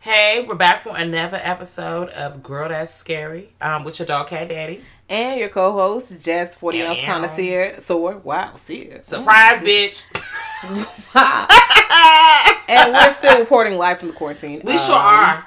Hey, we're back for another episode of Girl That's Scary with your dog, Cat Daddy. And your co-host, Jazz 40-ounce connoisseur. Wow, seer. Surprise, bitch. Wow. And we're still reporting live from the quarantine. We sure are.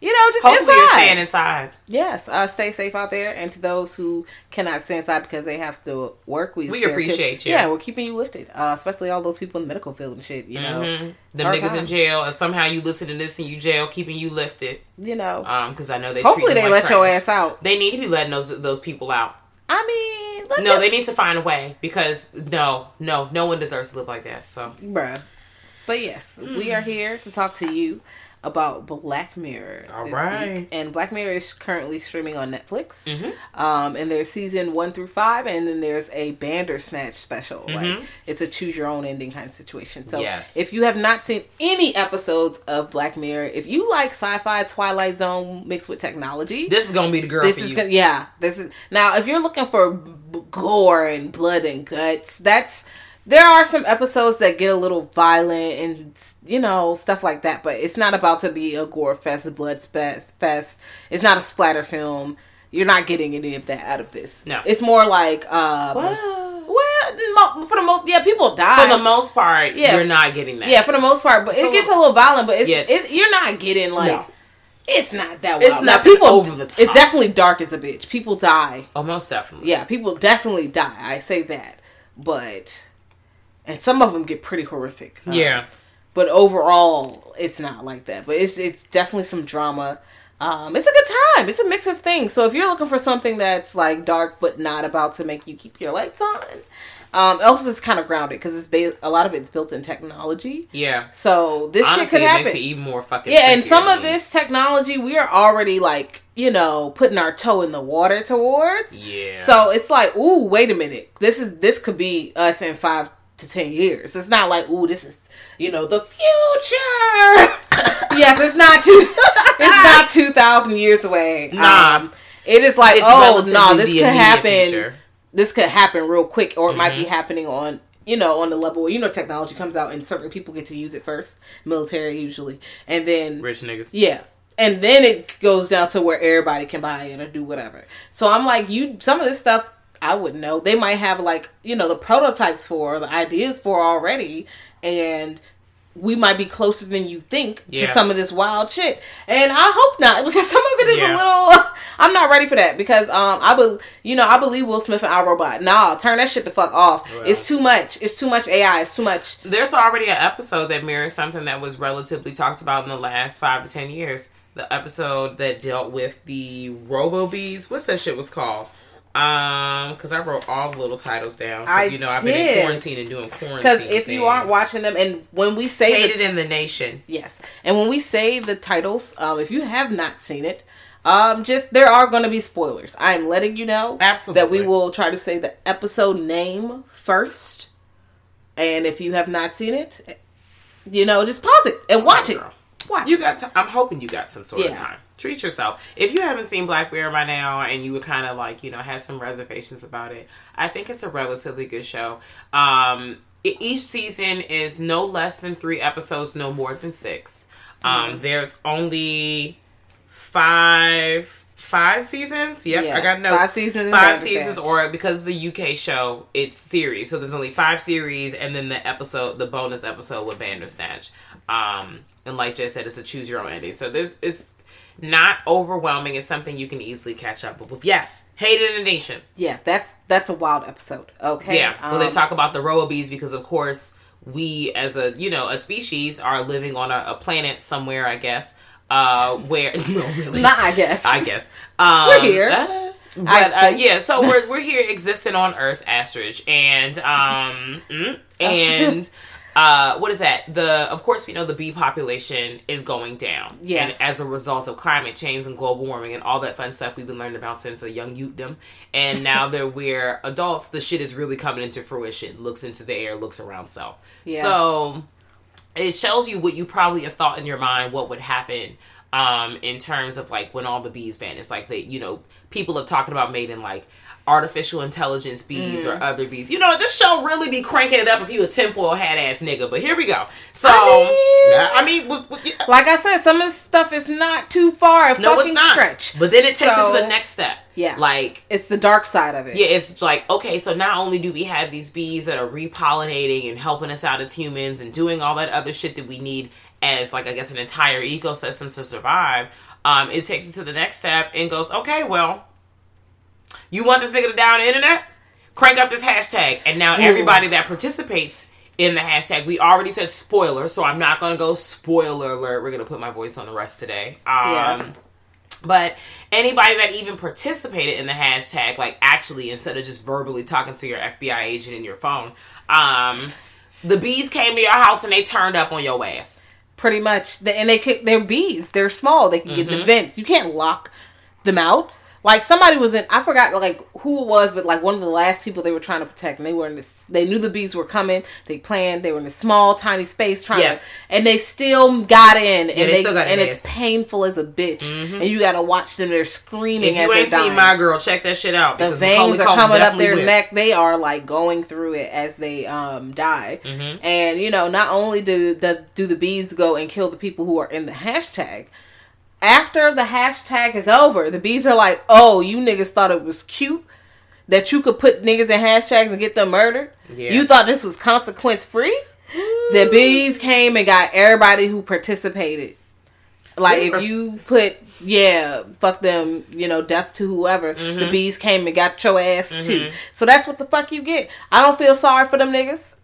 You know, just hopefully inside. Hopefully you're staying inside. Yes. Stay safe out there. And to those who cannot stay inside because they have to work, we appreciate you. Yeah, we're keeping you lifted. Especially all those people in the medical field and shit, you know. Mm-hmm. The niggas in jail. And somehow you listen to this and you jail, keeping you lifted. You know. Because I know they hopefully they let your ass out. They need to be letting those people out. I mean. They need to find a way. Because no one deserves to live like that. So. Bruh. But yes, we are here to talk to you about Black Mirror this week. And Black Mirror is currently streaming on Netflix. Mm-hmm. And there's season 1-5, and then there's a Bandersnatch special. Mm-hmm. Like it's a choose your own ending kind of situation. So if you have not seen any episodes of Black Mirror, if you like sci-fi, Twilight Zone mixed with technology, this is gonna be the girl for you. Now if you're looking for gore and blood and guts, there are some episodes that get a little violent and, you know, stuff like that. But it's not about to be a gore fest, a blood fest. It's not a splatter film. You're not getting any of that out of this. No. It's more like... people die. For the most part, you're not getting that. Yeah, for the most part. But it gets a little violent. But you're not getting, like... No. It's not that wild. It's not over the top. It's definitely dark as a bitch. People die. Oh, most definitely. Yeah, people definitely die. I say that. But... And some of them get pretty horrific. But overall, it's not like that. But it's definitely some drama. It's a good time. It's a mix of things. So if you're looking for something that's like dark but not about to make you keep your lights on, else it's kind of grounded because it's a lot of it's built in technology. Yeah. So this honestly, shit could happen. It makes it even more fucking. Yeah, and some of this technology we are already like, you know, putting our toe in the water towards. Yeah. So it's like, ooh, wait a minute. This could be us in 5 to 10 years. It's not like, ooh, this is, you know, the future. Yes, it's not 2,000 years away. It is like, this could happen. Future. This could happen real quick, or it might be happening on, you know, on the level where, you know, technology comes out and certain people get to use it first, military usually, and then rich niggas. Yeah. And then it goes down to where everybody can buy it or do whatever. So I'm like, some of this stuff I wouldn't know. They might have, like, you know, the prototypes for, the ideas for already, and we might be closer than you think to some of this wild shit. And I hope not, because some of it is a little... I'm not ready for that, because I believe Will Smith and iRobot. Nah, turn that shit the fuck off. Well, it's too much. It's too much AI. It's too much. There's already an episode that mirrors something that was relatively talked about in the last 5 to 10 years. The episode that dealt with the robo-bees. What's that shit was called? Because I wrote all the little titles down. Because, you know, I've been in quarantine and doing quarantine Because if things. You aren't watching them, and when we say... Hated in the Nation. Yes. And when we say the titles, if you have not seen it, there are going to be spoilers. I am letting you know that we will try to say the episode name first. And if you have not seen it, you know, just pause it and watch it. Just watch. You got. I'm hoping you got some sort of time. Treat yourself. If you haven't seen Black Mirror by now and you were kind of like, you know, had some reservations about it, I think it's a relatively good show. Each season is no less than 3 episodes, no more than 6. There's only 5 seasons? Yep, yeah. I got notes. 5 seasons, or because it's a UK show, it's series. So there's only 5 series, and then the bonus episode with Bandersnatch. And like Jay said, it's a choose your own ending. So it's not overwhelming. It's something you can easily catch up with. Yes, Hated in the Nation. Yeah, that's a wild episode. Okay. Yeah, well, they talk about the rowabees because, of course, we as a species are living on a planet somewhere, I guess. Where no, really. Not I guess. We're here. So we're here existing on Earth, Astridge, and what is that? Of course, we know the bee population is going down. Yeah. And as a result of climate change and global warming and all that fun stuff we've been learning about since a young youthdom. And now that we're adults, the shit is really coming into fruition. Looks into the air, looks around self. Yeah. So it shows you what you probably have thought in your mind, what would happen in terms of like when all the bees vanish. Like, they, you know, people are talking about mating like artificial intelligence bees or other bees. You know, this show really be cranking it up if you a tinfoil hat ass nigga, but here we go. So, like I said, some of this stuff is not too far a fucking stretch. But then it takes us to the next step. Yeah. Like, it's the dark side of it. Yeah, it's like, okay, so not only do we have these bees that are repollinating and helping us out as humans and doing all that other shit that we need as, like, I guess, an entire ecosystem to survive, it takes it to the next step and goes, okay, well, you want this nigga to die on the internet? Crank up this hashtag. And now everybody that participates in the hashtag, we already said spoiler, so I'm not going to go spoiler alert. We're going to put my voice on the rest today. But anybody that even participated in the hashtag, like actually, instead of just verbally talking to your FBI agent in your phone, the bees came to your house and they turned up on your ass. Pretty much. And they're bees. They're small. They can get in the vents. You can't lock them out. Like, somebody was in, I forgot, like, who it was, but, like, one of the last people they were trying to protect, and they were in this, they knew the bees were coming, they planned, they were in a small, tiny space trying to, and they still got in, and they still got in, and it's painful as a bitch, and you gotta watch them, they're screaming as they die. If you ain't seen My Girl, check that shit out. The veins are coming up their neck, they are, like, going through it as they, die, and, you know, not only do the bees go and kill the people who are in the hashtag, after the hashtag is over, the bees are like, oh, you niggas thought it was cute that you could put niggas in hashtags and get them murdered? Yeah. You thought this was consequence free? The bees came and got everybody who participated. Like, if you put, fuck them, you know, death to whoever, the bees came and got your ass too. So that's what the fuck you get. I don't feel sorry for them niggas,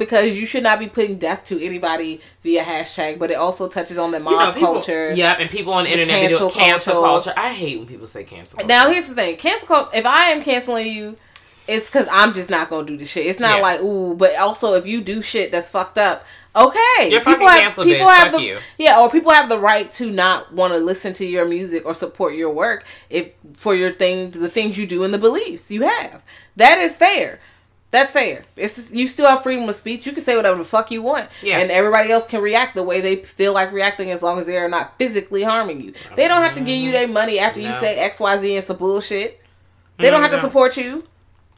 because you should not be putting death to anybody via hashtag, but it also touches on the mob culture. Yeah, and people on the internet do cancel culture. I hate when people say cancel culture. Now, here's the thing. Cancel culture, if I am canceling you, it's because I'm just not going to do the shit. It's not like, ooh, but also if you do shit that's fucked up, okay. You're fucking canceled, bitch. Fuck you. Yeah, or people have the right to not want to listen to your music or support your work for your thing, the things you do and the beliefs you have. That is fair. That's fair. You still have freedom of speech. You can say whatever the fuck you want. Yeah. And everybody else can react the way they feel like reacting as long as they're not physically harming you. They don't have to give you their money after you say X, Y, Z and some bullshit. They don't have to support you.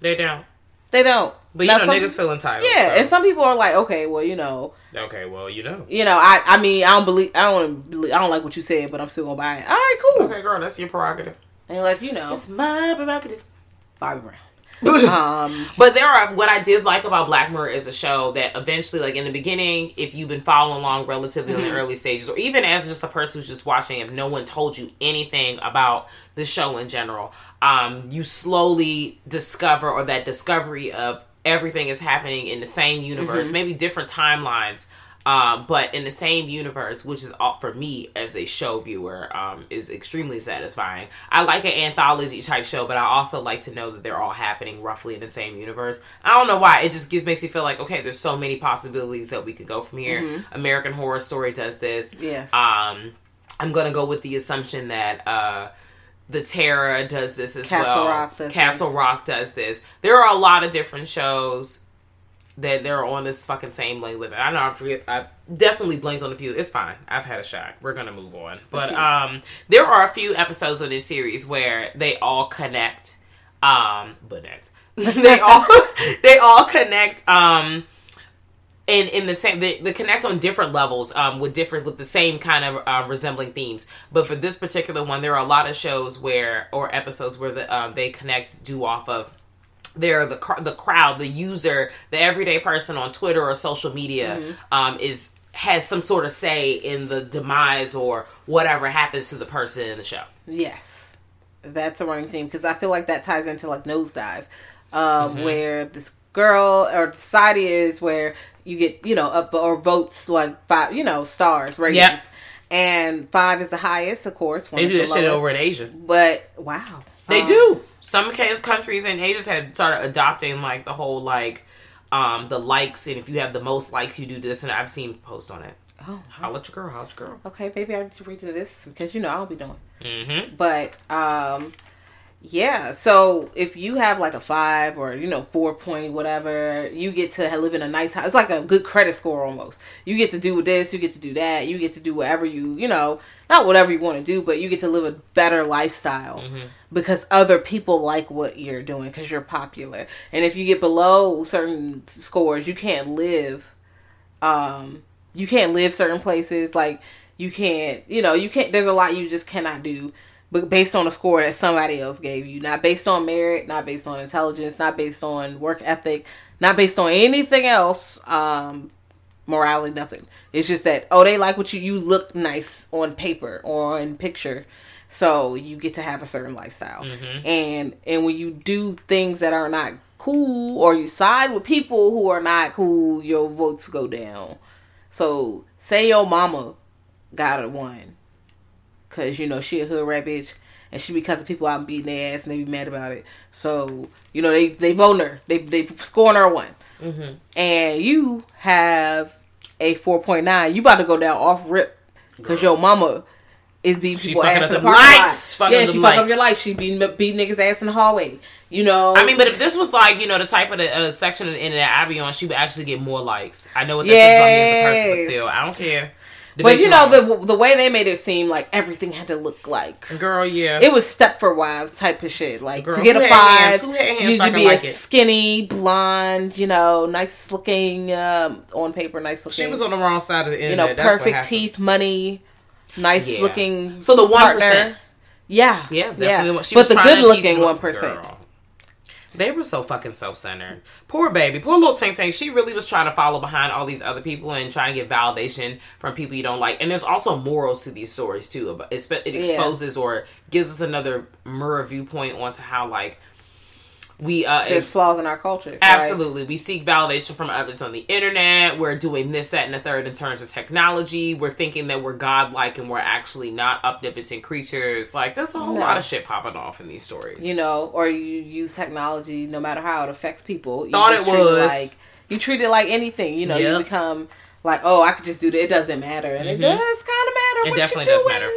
They don't. They don't. But now, you know, niggas feel entitled. Yeah, so. And some people are like, okay, well, you know. Okay, well, you know. You know, I mean, I don't like what you said, but I'm still gonna buy it. All right, cool. Okay, girl, that's your prerogative. And like, you know, it's my prerogative. Bobby Brown. But there are, what I did like about Black Mirror is a show that eventually, like in the beginning, if you've been following along relatively in the early stages, or even as just a person who's just watching, if no one told you anything about the show in general, you slowly discover, or that discovery of everything is happening in the same universe, maybe different timelines, but in the same universe, which is all, for me as a show viewer, is extremely satisfying. I like an anthology type show, but I also like to know that they're all happening roughly in the same universe. I don't know why. It just makes me feel like, okay, there's so many possibilities that we could go from here. American Horror Story does this. Yes. I'm going to go with the assumption that, The Terror does this as well. Castle Rock does this. There are a lot of different shows that they're on this fucking same lane with it. I know I definitely blanked on a few. It's fine. I've had a shot. We're going to move on. But there are a few episodes of this series where they all connect. They all connect in the same, they connect on different levels with the same kind of resembling themes. But for this particular one, there are a lot of shows or episodes where they connect due off of they're the crowd, the user, the everyday person on Twitter or social media has some sort of say in the demise or whatever happens to the person in the show. Yes, that's a running theme because I feel like that ties into like Nosedive, where this girl or society is where you get up or votes like 5 stars ratings. Yep. And 5 is the highest, of course. They do that shit over in Asia, but wow. They do. Some countries and Asians have started adopting like the whole the likes, and if you have the most likes, you do this. And I've seen posts on it. Oh, holla at your girl. Okay, maybe I need to read to this because I'll be doing. Mm-hmm. But yeah. So if you have like a 5 or 4 point whatever, you get to live in a nice house. It's like a good credit score almost. You get to do this, you get to do that, you get to do whatever not whatever you want to do, but you get to live a better lifestyle because other people like what you're doing because you're popular. And if you get below certain scores, you can't live. You can't live certain places. Like you can't. You can't. There's a lot you just cannot do. But based on a score that somebody else gave you. Not based on merit, not based on intelligence, not based on work ethic, not based on anything else, morality, nothing. It's just that, they like what you look nice on paper or in picture. So you get to have a certain lifestyle. Mm-hmm. And when you do things that are not cool or you side with people who are not cool, your votes go down. So say your mama got a 1. Because, she a hood rat bitch. And she be cussing people out and beating their ass. And they be mad about it. So, they voting her. They scoring her 1. Mm-hmm. And you have a 4.9. You about to go down off rip. Because your mama is beating people ass in the parking lot. Yeah, she fucking up your life. She beat niggas ass in the hallway. I mean, but if this was like, the type of the section in that I be on, she would actually get more likes. I know what that is like as a person, but still, I don't care. But the way they made it seem like everything had to look like girl, yeah, it was Stepford Wives type of shit. Like girl, to get a 5, you need to be a skinny blonde, nice looking on paper, nice looking. She was on the wrong side of the internet. That's perfect teeth, money, nice looking. So the 1%, yeah, definitely. She was the good looking 1%. They were so fucking self-centered. Poor baby. Poor little Tank Tank. She really was trying to follow behind all these other people and trying to get validation from people you don't like. And there's also morals to these stories, too. It exposes or gives us another mirror viewpoint onto how, there's flaws in our culture. Absolutely. Right? We seek validation from others on the internet. We're doing this, that, and the third in terms of technology. We're thinking that we're godlike and we're actually not omnipotent creatures. Like, there's a whole lot of shit popping off in these stories. Or you use technology no matter how it affects people. You treat it like anything. You become like, I could just do that. It doesn't matter. And it does kind of matter. It definitely does matter.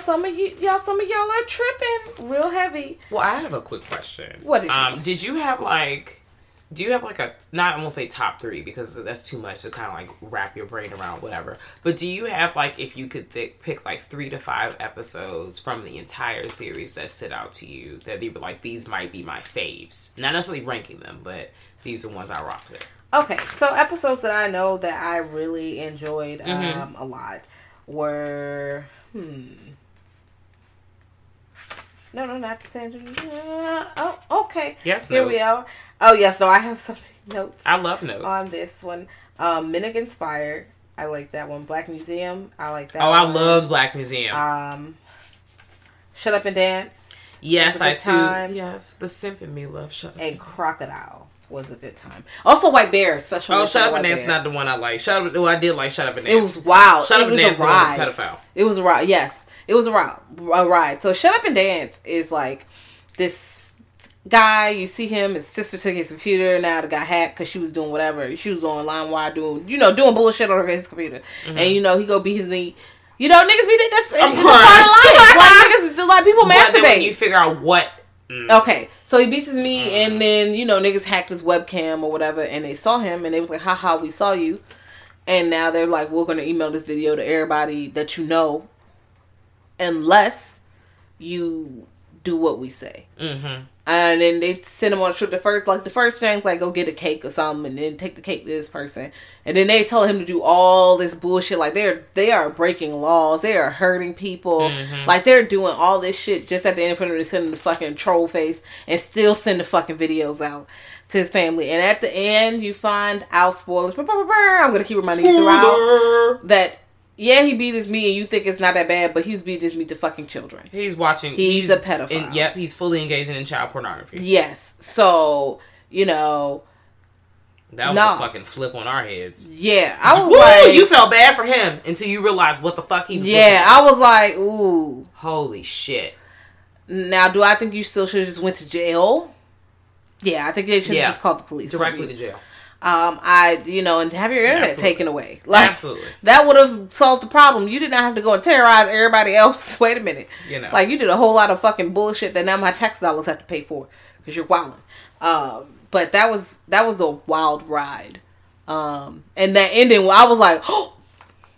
Some of y'all are tripping real heavy. Well, I have a quick question. What is it? Do you have I won't say top 3 because that's too much to kind of wrap your brain around whatever. But do you have if you could pick 3 to 5 episodes from the entire series that stood out to you that you were these might be my faves? Not necessarily ranking them, but these are ones I rocked with. Okay, so episodes that I know that I really enjoyed a lot were. No, not San Junipero. Oh, okay. Yes, here we are. Oh, yes. So I have some notes. I love notes on this one. Men Against Fire. I like that one. Black Museum. I like that. Oh, I love Black Museum. Shut Up and Dance. Yes, I too. Yes, the simp in me love Shut Up. And Crocodile was a good time. Also, White Bear special. Oh, Shut Up and Dance not the one I like. I did like Shut Up and Dance. It was wild. Shut Up and Dance was a pedophile. It was a ride. Yes. It was a ride. So Shut Up and Dance is this guy, you see him, his sister took his computer, now the guy hacked because she was doing whatever. She was on LimeWire doing bullshit on his computer. Mm-hmm. And he go beat his meat. Niggas be that's part of life. Like, niggas, people masturbate. Then when you figure out what. Mm. Okay. So he beats me, and then, you know, niggas hacked his webcam or whatever, and they saw him, and they was like, haha, we saw you. And now they're like, we're going to email this video to everybody that you know, unless you do what we say. Mm-hmm. And then they sent him on a trip. The first thing's like, go get a cake or something, and then take the cake to this person. And then they tell him to do all this bullshit. Like, they are breaking laws. They are hurting people. Mm-hmm. Like, they're doing all this shit just at the end for them to send him the fucking troll face and still send the fucking videos out to his family. And at the end, you find out, spoilers. I'm going to keep reminding you throughout that... Yeah, he beat his meat, and you think it's not that bad, but he's beat his meat to fucking children. He's watching... He's a pedophile. Yep, he's fully engaging in child pornography. Yes. So, you know... That was a fucking flip on our heads. Yeah. I was like... You felt bad for him until you realized what the fuck he was doing. Yeah, I was like, ooh. Holy shit. Now, do I think you still should have just went to jail? Yeah, I think they should have just called the police. Directly to jail. And have your internet taken away. Like, absolutely. That would have solved the problem. You did not have to go and terrorize everybody else. Wait a minute. You know. Like, you did a whole lot of fucking bullshit that now my tax dollars have to pay for. Because you're wilding. But that was a wild ride. And that ending, I was like, oh,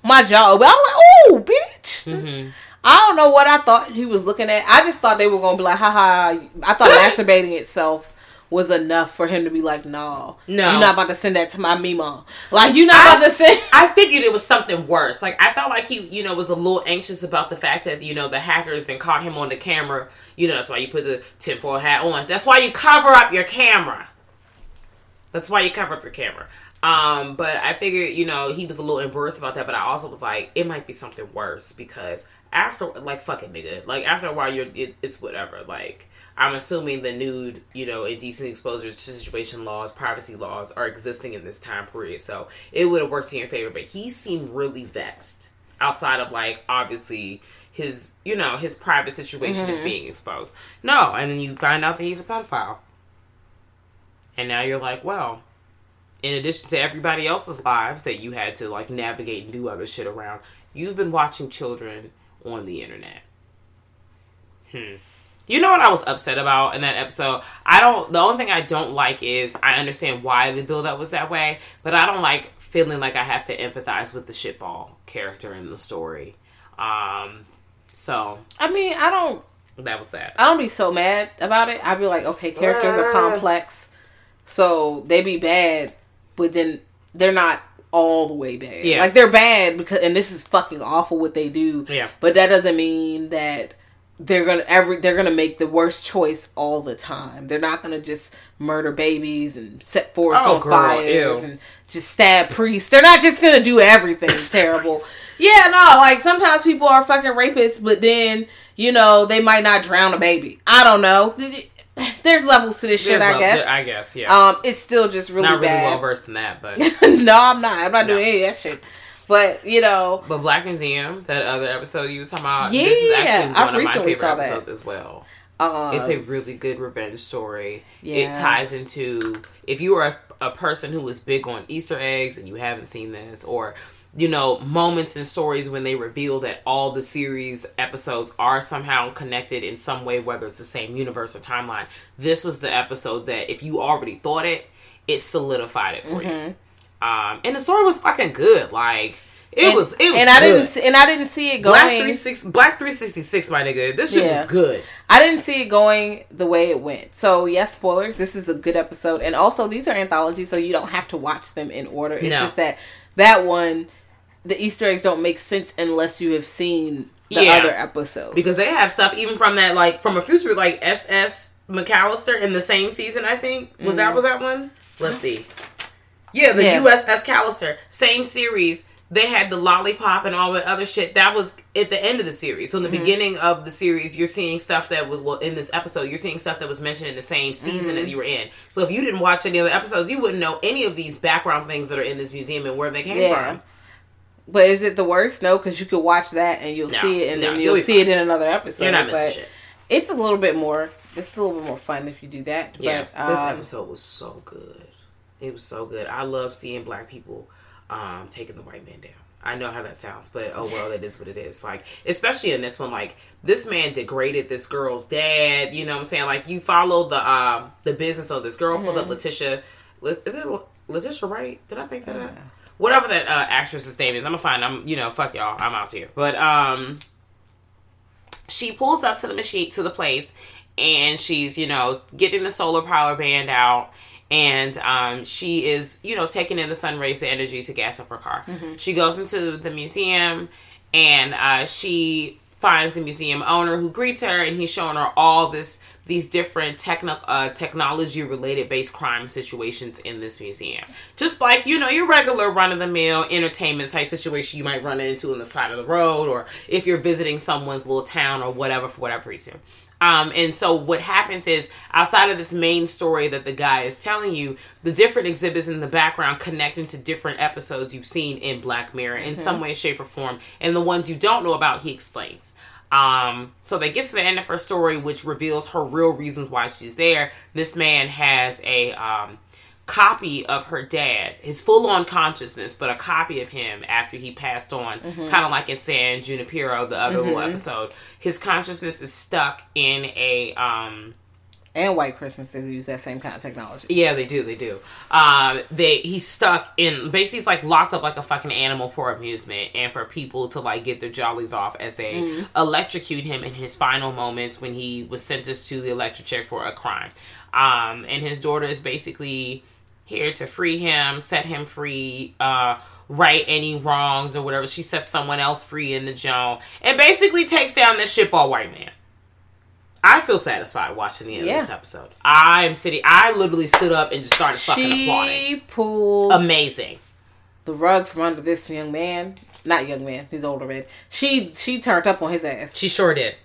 my jaw. I was like, oh, bitch. Mm-hmm. I don't know what I thought he was looking at. I just thought they were going to be like, haha. I thought masturbating itself was enough for him to be like, no, you're not about to send that to my mima. Like, you're not about to send... I figured it was something worse. Like, I felt like he, you know, was a little anxious about the fact that, you know, the hackers then caught him on the camera. You know, that's why you put the tinfoil hat on. That's why you cover up your camera. But I figured, you know, he was a little embarrassed about that, but I also was like, it might be something worse, because after, like, fucking nigga. Like, after a while, it's whatever, like... I'm assuming the nude, you know, indecent exposure to situation laws, privacy laws are existing in this time period. So it would have worked in your favor. But he seemed really vexed outside of, like, obviously his, you know, his private situation is being exposed. No. And then you find out that he's a pedophile. And now you're like, well, in addition to everybody else's lives that you had to, like, navigate and do other shit around, you've been watching children on the internet. You know what I was upset about in that episode? The only thing I don't like is, I understand why the build-up was that way, but I don't like feeling like I have to empathize with the shitball character in the story. That was that. I don't be so mad about it. I be like, okay, characters are complex, so they be bad, but then they're not all the way bad. Yeah. Like, they're bad, because, and this is fucking awful what they do, yeah. But that doesn't mean that... They're gonna make the worst choice all the time. They're not gonna just murder babies and set forests on fires and just stab priests. They're not just gonna do everything terrible. Yeah, no, like, sometimes people are fucking rapists, but then, you know, they might not drown a baby. I don't know. There's levels to this shit, I guess. I guess, yeah. It's still just really bad. Not really well versed in that, but no, I'm not doing any of that shit. But, you know... But Black Museum, that other episode you were talking about, yeah, this is actually one of my favorite episodes as well. It's a really good revenge story. Yeah. It ties into... If you are a person who is big on Easter eggs and you haven't seen this, or, you know, moments in stories when they reveal that all the series episodes are somehow connected in some way, whether it's the same universe or timeline, this was the episode that, if you already thought it, it solidified it for you. And the story was fucking good. Like, it was. I didn't see it going. Black 366, my nigga. This shit was good. I didn't see it going the way it went. So yes, spoilers. This is a good episode, and also these are anthologies, so you don't have to watch them in order. It's just that one, the Easter eggs don't make sense unless you have seen the other episode, because they have stuff even from that, like, from a future, like SS Callister in the same season. I think was that one. Let's see. Yeah, the USS Callister, same series. They had the lollipop and all the other shit. That was at the end of the series. So in the beginning of the series, you're seeing stuff that was, well, in this episode, you're seeing stuff that was mentioned in the same season that you were in. So if you didn't watch any of the episodes, you wouldn't know any of these background things that are in this museum and where they came from. But is it the worst? No, because you could watch that and you'll see it, and then you'll see it in another episode. You're not missing shit. It's a little bit more fun if you do that. Yeah, but, this episode was so good. It was so good. I love seeing Black people taking the white man down. I know how that sounds, but oh well, it is what it is. Like, especially in this one, like, this man degraded this girl's dad, you know what I'm saying? Like, you follow the business of this girl, pulls up Letitia Wright? Did I make that up? Whatever that actress's name is, I'm gonna find, fuck y'all, I'm out here. But, she pulls up to the machine, to the place, and she's, getting the solar power band out. And she is, taking in the sun rays, the energy to gas up her car. Mm-hmm. She goes into the museum, and she finds the museum owner, who greets her, and he's showing her all these different technology-related based crime situations in this museum. Just like, your regular run-of-the-mill entertainment type situation you might run into on the side of the road, or if you're visiting someone's little town or whatever, for whatever reason. And so what happens is, outside of this main story that the guy is telling you, the different exhibits in the background connecting to different episodes you've seen in Black Mirror in some way, shape, or form. And the ones you don't know about, he explains. So they get to the end of her story, which reveals her real reasons why she's there. This man has a copy of her dad, his full-on consciousness, but a copy of him after he passed on, kind of like in San Junipero, the other little episode. His consciousness is stuck in a... And White Christmas, they use that same kind of technology. Yeah, they do. He's stuck in... Basically, he's like locked up like a fucking animal for amusement and for people to like get their jollies off as they electrocute him in his final moments when he was sentenced to the electric chair for a crime. And his daughter is basically... here to free him, set him free, right any wrongs or whatever. She sets someone else free in the jail, and basically takes down this shitball white man. I feel satisfied watching the end of this episode. I literally stood up and just started fucking applauding. She pulled amazing the rug from under this young man. Not young man, he's older man. She turned up on his ass. She sure did.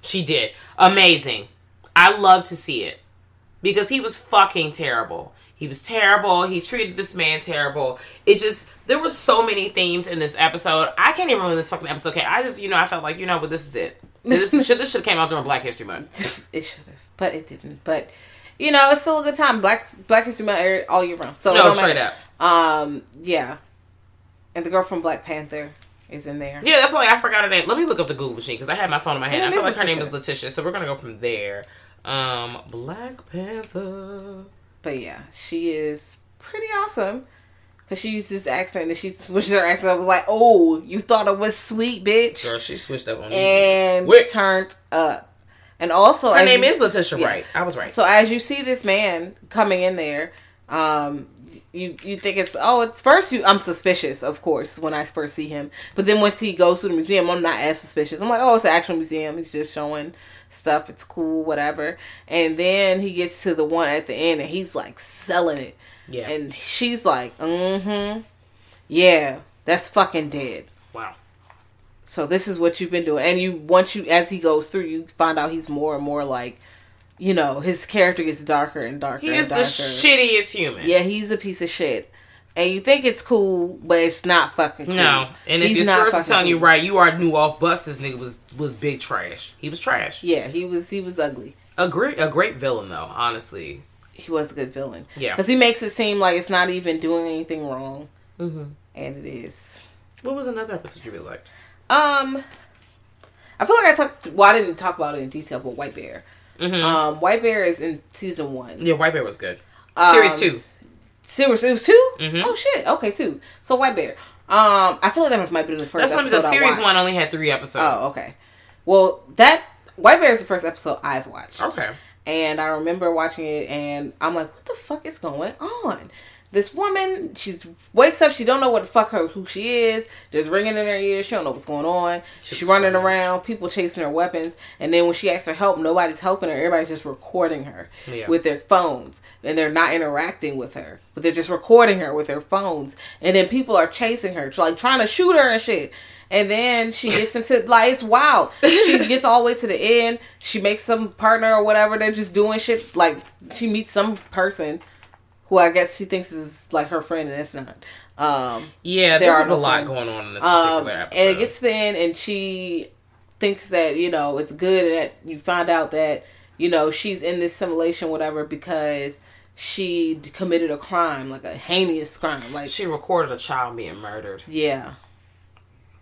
She did. Amazing. I love to see it. Because he was fucking terrible. He was terrible. He treated this man terrible. It just, there were so many themes in this episode. I can't even remember this fucking episode. Okay, I just, I felt like, but this is it. This should have came out during Black History Month. It should have, but it didn't. But, it's still a good time. Black History Month aired all year round. So no, straight up. Yeah. And the girl from Black Panther is in there. Yeah, that's why I forgot her name. Let me look up the Google machine, because I had my phone in my hand. I feel like her name is Letitia, so we're going to go from there. Black Panther... But yeah, she is pretty awesome because she used this accent and she switched her accent. I was like, "Oh, you thought it was sweet, bitch." Girl, she switched up on these and turned up. And also, her name is Letitia Wright. I was right. So as you see this man coming in there, you think I'm suspicious, of course, when I first see him. But then once he goes to the museum, I'm not as suspicious. I'm like, "Oh, it's an actual museum. He's just showing stuff, it's cool, whatever." And then he gets to the one at the end and he's like selling it. Yeah. And she's like, yeah, that's fucking dead. Wow. So this is what you've been doing. And as he goes through, you find out he's more and more like, his character gets darker and darker. He is the shittiest human. Yeah, he's a piece of shit. And you think it's cool, but it's not fucking cool. No. And if your source is telling you right, you already knew off Bucks this nigga was big trash. He was trash. Yeah, he was ugly. A great villain, though, honestly. He was a good villain. Yeah. Because he makes it seem like it's not even doing anything wrong. Mm-hmm. And it is. What was another episode you really liked? I feel like I didn't talk about it in detail, but White Bear. Mm-hmm. White Bear is in season 1. Yeah, White Bear was good. Series 2. Seriously, it was 2? Mm-hmm. Oh, shit. Okay, 2. So, White Bear. I feel like that might be the first episode. That's series 1 only had 3 episodes. Oh, okay. Well, White Bear is the first episode I've watched. Okay. And I remember watching it, and I'm like, what the fuck is going on? This woman, she wakes up, she don't know what the fuck who she is. There's ringing in her ears. She don't know what's going on. She's running around, people chasing her weapons. And then when she asks for help, nobody's helping her. Everybody's just recording her with their phones. And they're not interacting with her. But they're just recording her with their phones. And then people are chasing her, like trying to shoot her and shit. And then she gets into, like, it's wild. She gets all the way to the end. She makes some partner or whatever. They're just doing shit. Like, she meets some person who I guess she thinks is like her friend, and it's not. There was a lot going on in this particular episode. And it gets thin, and she thinks that, it's good that you find out that, she's in this simulation, whatever, because she committed a crime, like a heinous crime. Like she recorded a child being murdered. Yeah.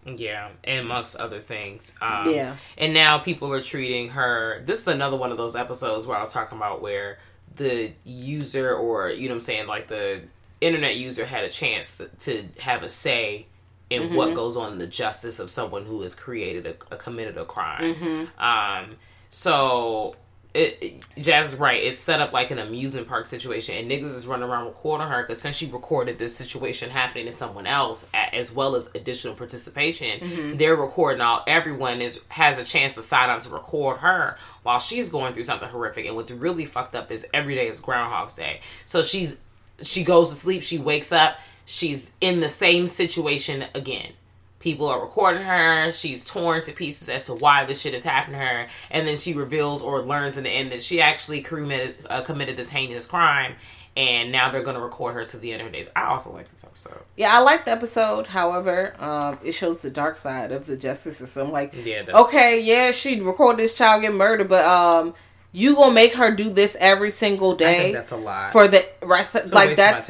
Yeah, and amongst other things. Yeah. And now people are treating her... This is another one of those episodes where I was talking about where the user or, you know what I'm saying, like the internet user had a chance to have a say in mm-hmm. what goes on in the justice of someone who has committed a crime. Mm-hmm. So... Jazz is right. It's set up like an amusement park situation, and niggas is running around recording her because since she recorded this situation happening to someone else, as well as additional participation, mm-hmm. they're recording all. Everyone has a chance to sign up to record her while she's going through something horrific. And what's really fucked up is every day is Groundhog's Day. So she goes to sleep, she wakes up, she's in the same situation again. People are recording her. She's torn to pieces as to why this shit is happening to her. And then she reveals or learns in the end that she actually committed this heinous crime. And now they're going to record her to the end of her days. I also like this episode. Yeah, I like the episode. However, it shows the dark side of the justice system. Like, yeah, okay, yeah, she recorded this child getting murdered, but... you gonna make her do this every single day? I think that's a lot. For the rest, it's like that's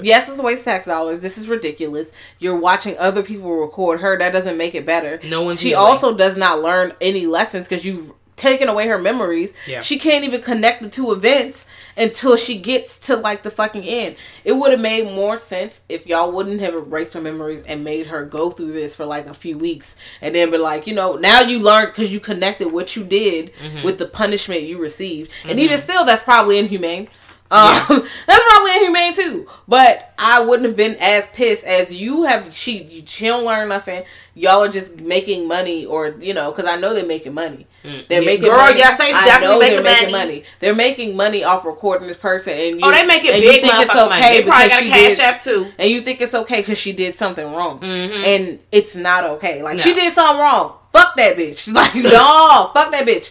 yes, it's a waste of tax dollars. This is ridiculous. You're watching other people record her. That doesn't make it better. She also does not learn any lessons because you've taken away her memories. Yeah. She can't even connect the two events until she gets to like the fucking end. It would have made more sense if y'all wouldn't have erased her memories and made her go through this for like a few weeks and then be like, you know, now you learned because you connected what you did mm-hmm. with the punishment you received. Mm-hmm. And even still, that's probably inhumane. Yeah. That's probably inhumane too. But I wouldn't have been as pissed as you have. She don't learn nothing. Y'all are just making money, or you know, because I know they're making money. They're making money. Yes, they definitely making money. They're making money off recording this person, and they make it big. You think it's okay money. They probably got a Cash App too, and you think it's okay because she did something wrong, mm-hmm. and it's not okay. Like she did something wrong. Fuck that bitch. Like no, fuck that bitch.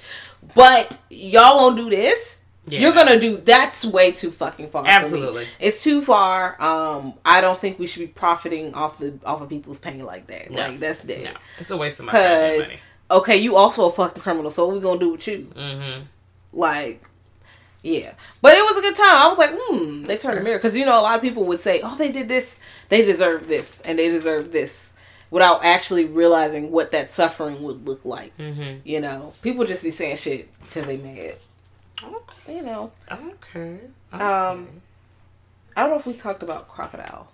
But y'all won't do this. Yeah. You're gonna do that's way too fucking far. Absolutely, for me. It's too far. I don't think we should be profiting off of people's pain like that. No. Like that's dead. No. It's a waste of my time money. Okay, you also a fucking criminal. So what we gonna do with you? Mm-hmm. Like, yeah, but it was a good time. I was like, they turned the mirror because you know a lot of people would say, oh, they did this, they deserve this, and they deserve this. Without actually realizing what that suffering would look like. Mm-hmm. You know, people just be saying shit because they mad. Okay. You know. Okay. I don't know if we talked about Crocodile.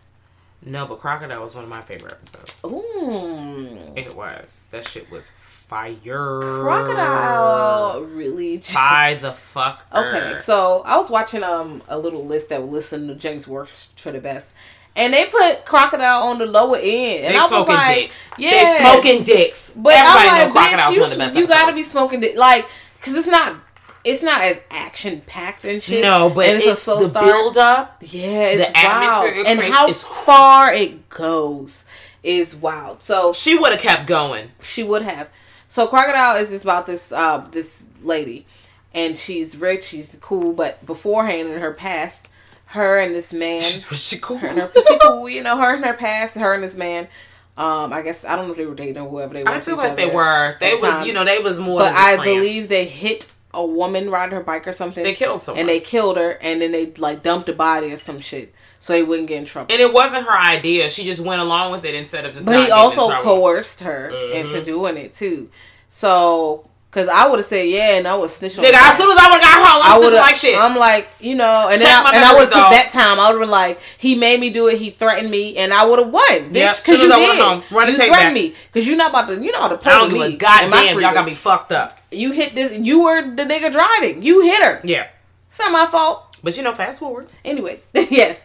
No, but Crocodile was one of my favorite episodes. Ooh. It was. That shit was fire. Crocodile really just... Fire the fuck. Okay, so I was watching a little list that would listen to James Works for the best. And they put Crocodile on the lower end. And I was smoking like, dicks. Yeah. They're smoking dicks. But everybody I was like, Crocodile's one of the best episodes. You gotta be smoking dicks. Like, because it's not as action packed and shit. No, but and it's a the build up. Yeah, it's wild, and how far it goes is wild. So she would have kept going. She would have. So Crocodile is about this this lady, and she's rich, she's cool, but beforehand in her past, her and this man, she's cool, you know, her and her past, her and this man. I guess I don't know if they were dating or whoever they were. I feel like they were. They was time. You know they was more. But I believe they hit. A woman riding her bike or something. They killed someone. And they killed her, and then they, like, dumped a body or some shit so they wouldn't get in trouble. And it wasn't her idea. She just went along with it instead of just but not getting in trouble. But he also coerced her mm-hmm. into doing it, too. So, because I would have said, yeah, and I would snitch on her. Nigga, as soon as I would have got home, I would snitch like shit. I'm like, you know, and then I would have took that time. I would have been like, he made me do it, he threatened me, and I would have won, bitch, because yep, you did. Home, you threatened me, because you're not about to, you know, to play with me. I don't give a goddamn, y'all got me fucked up. You hit this. You were the nigga driving. You hit her. Yeah. It's not my fault. But you know, fast forward. Anyway, yes.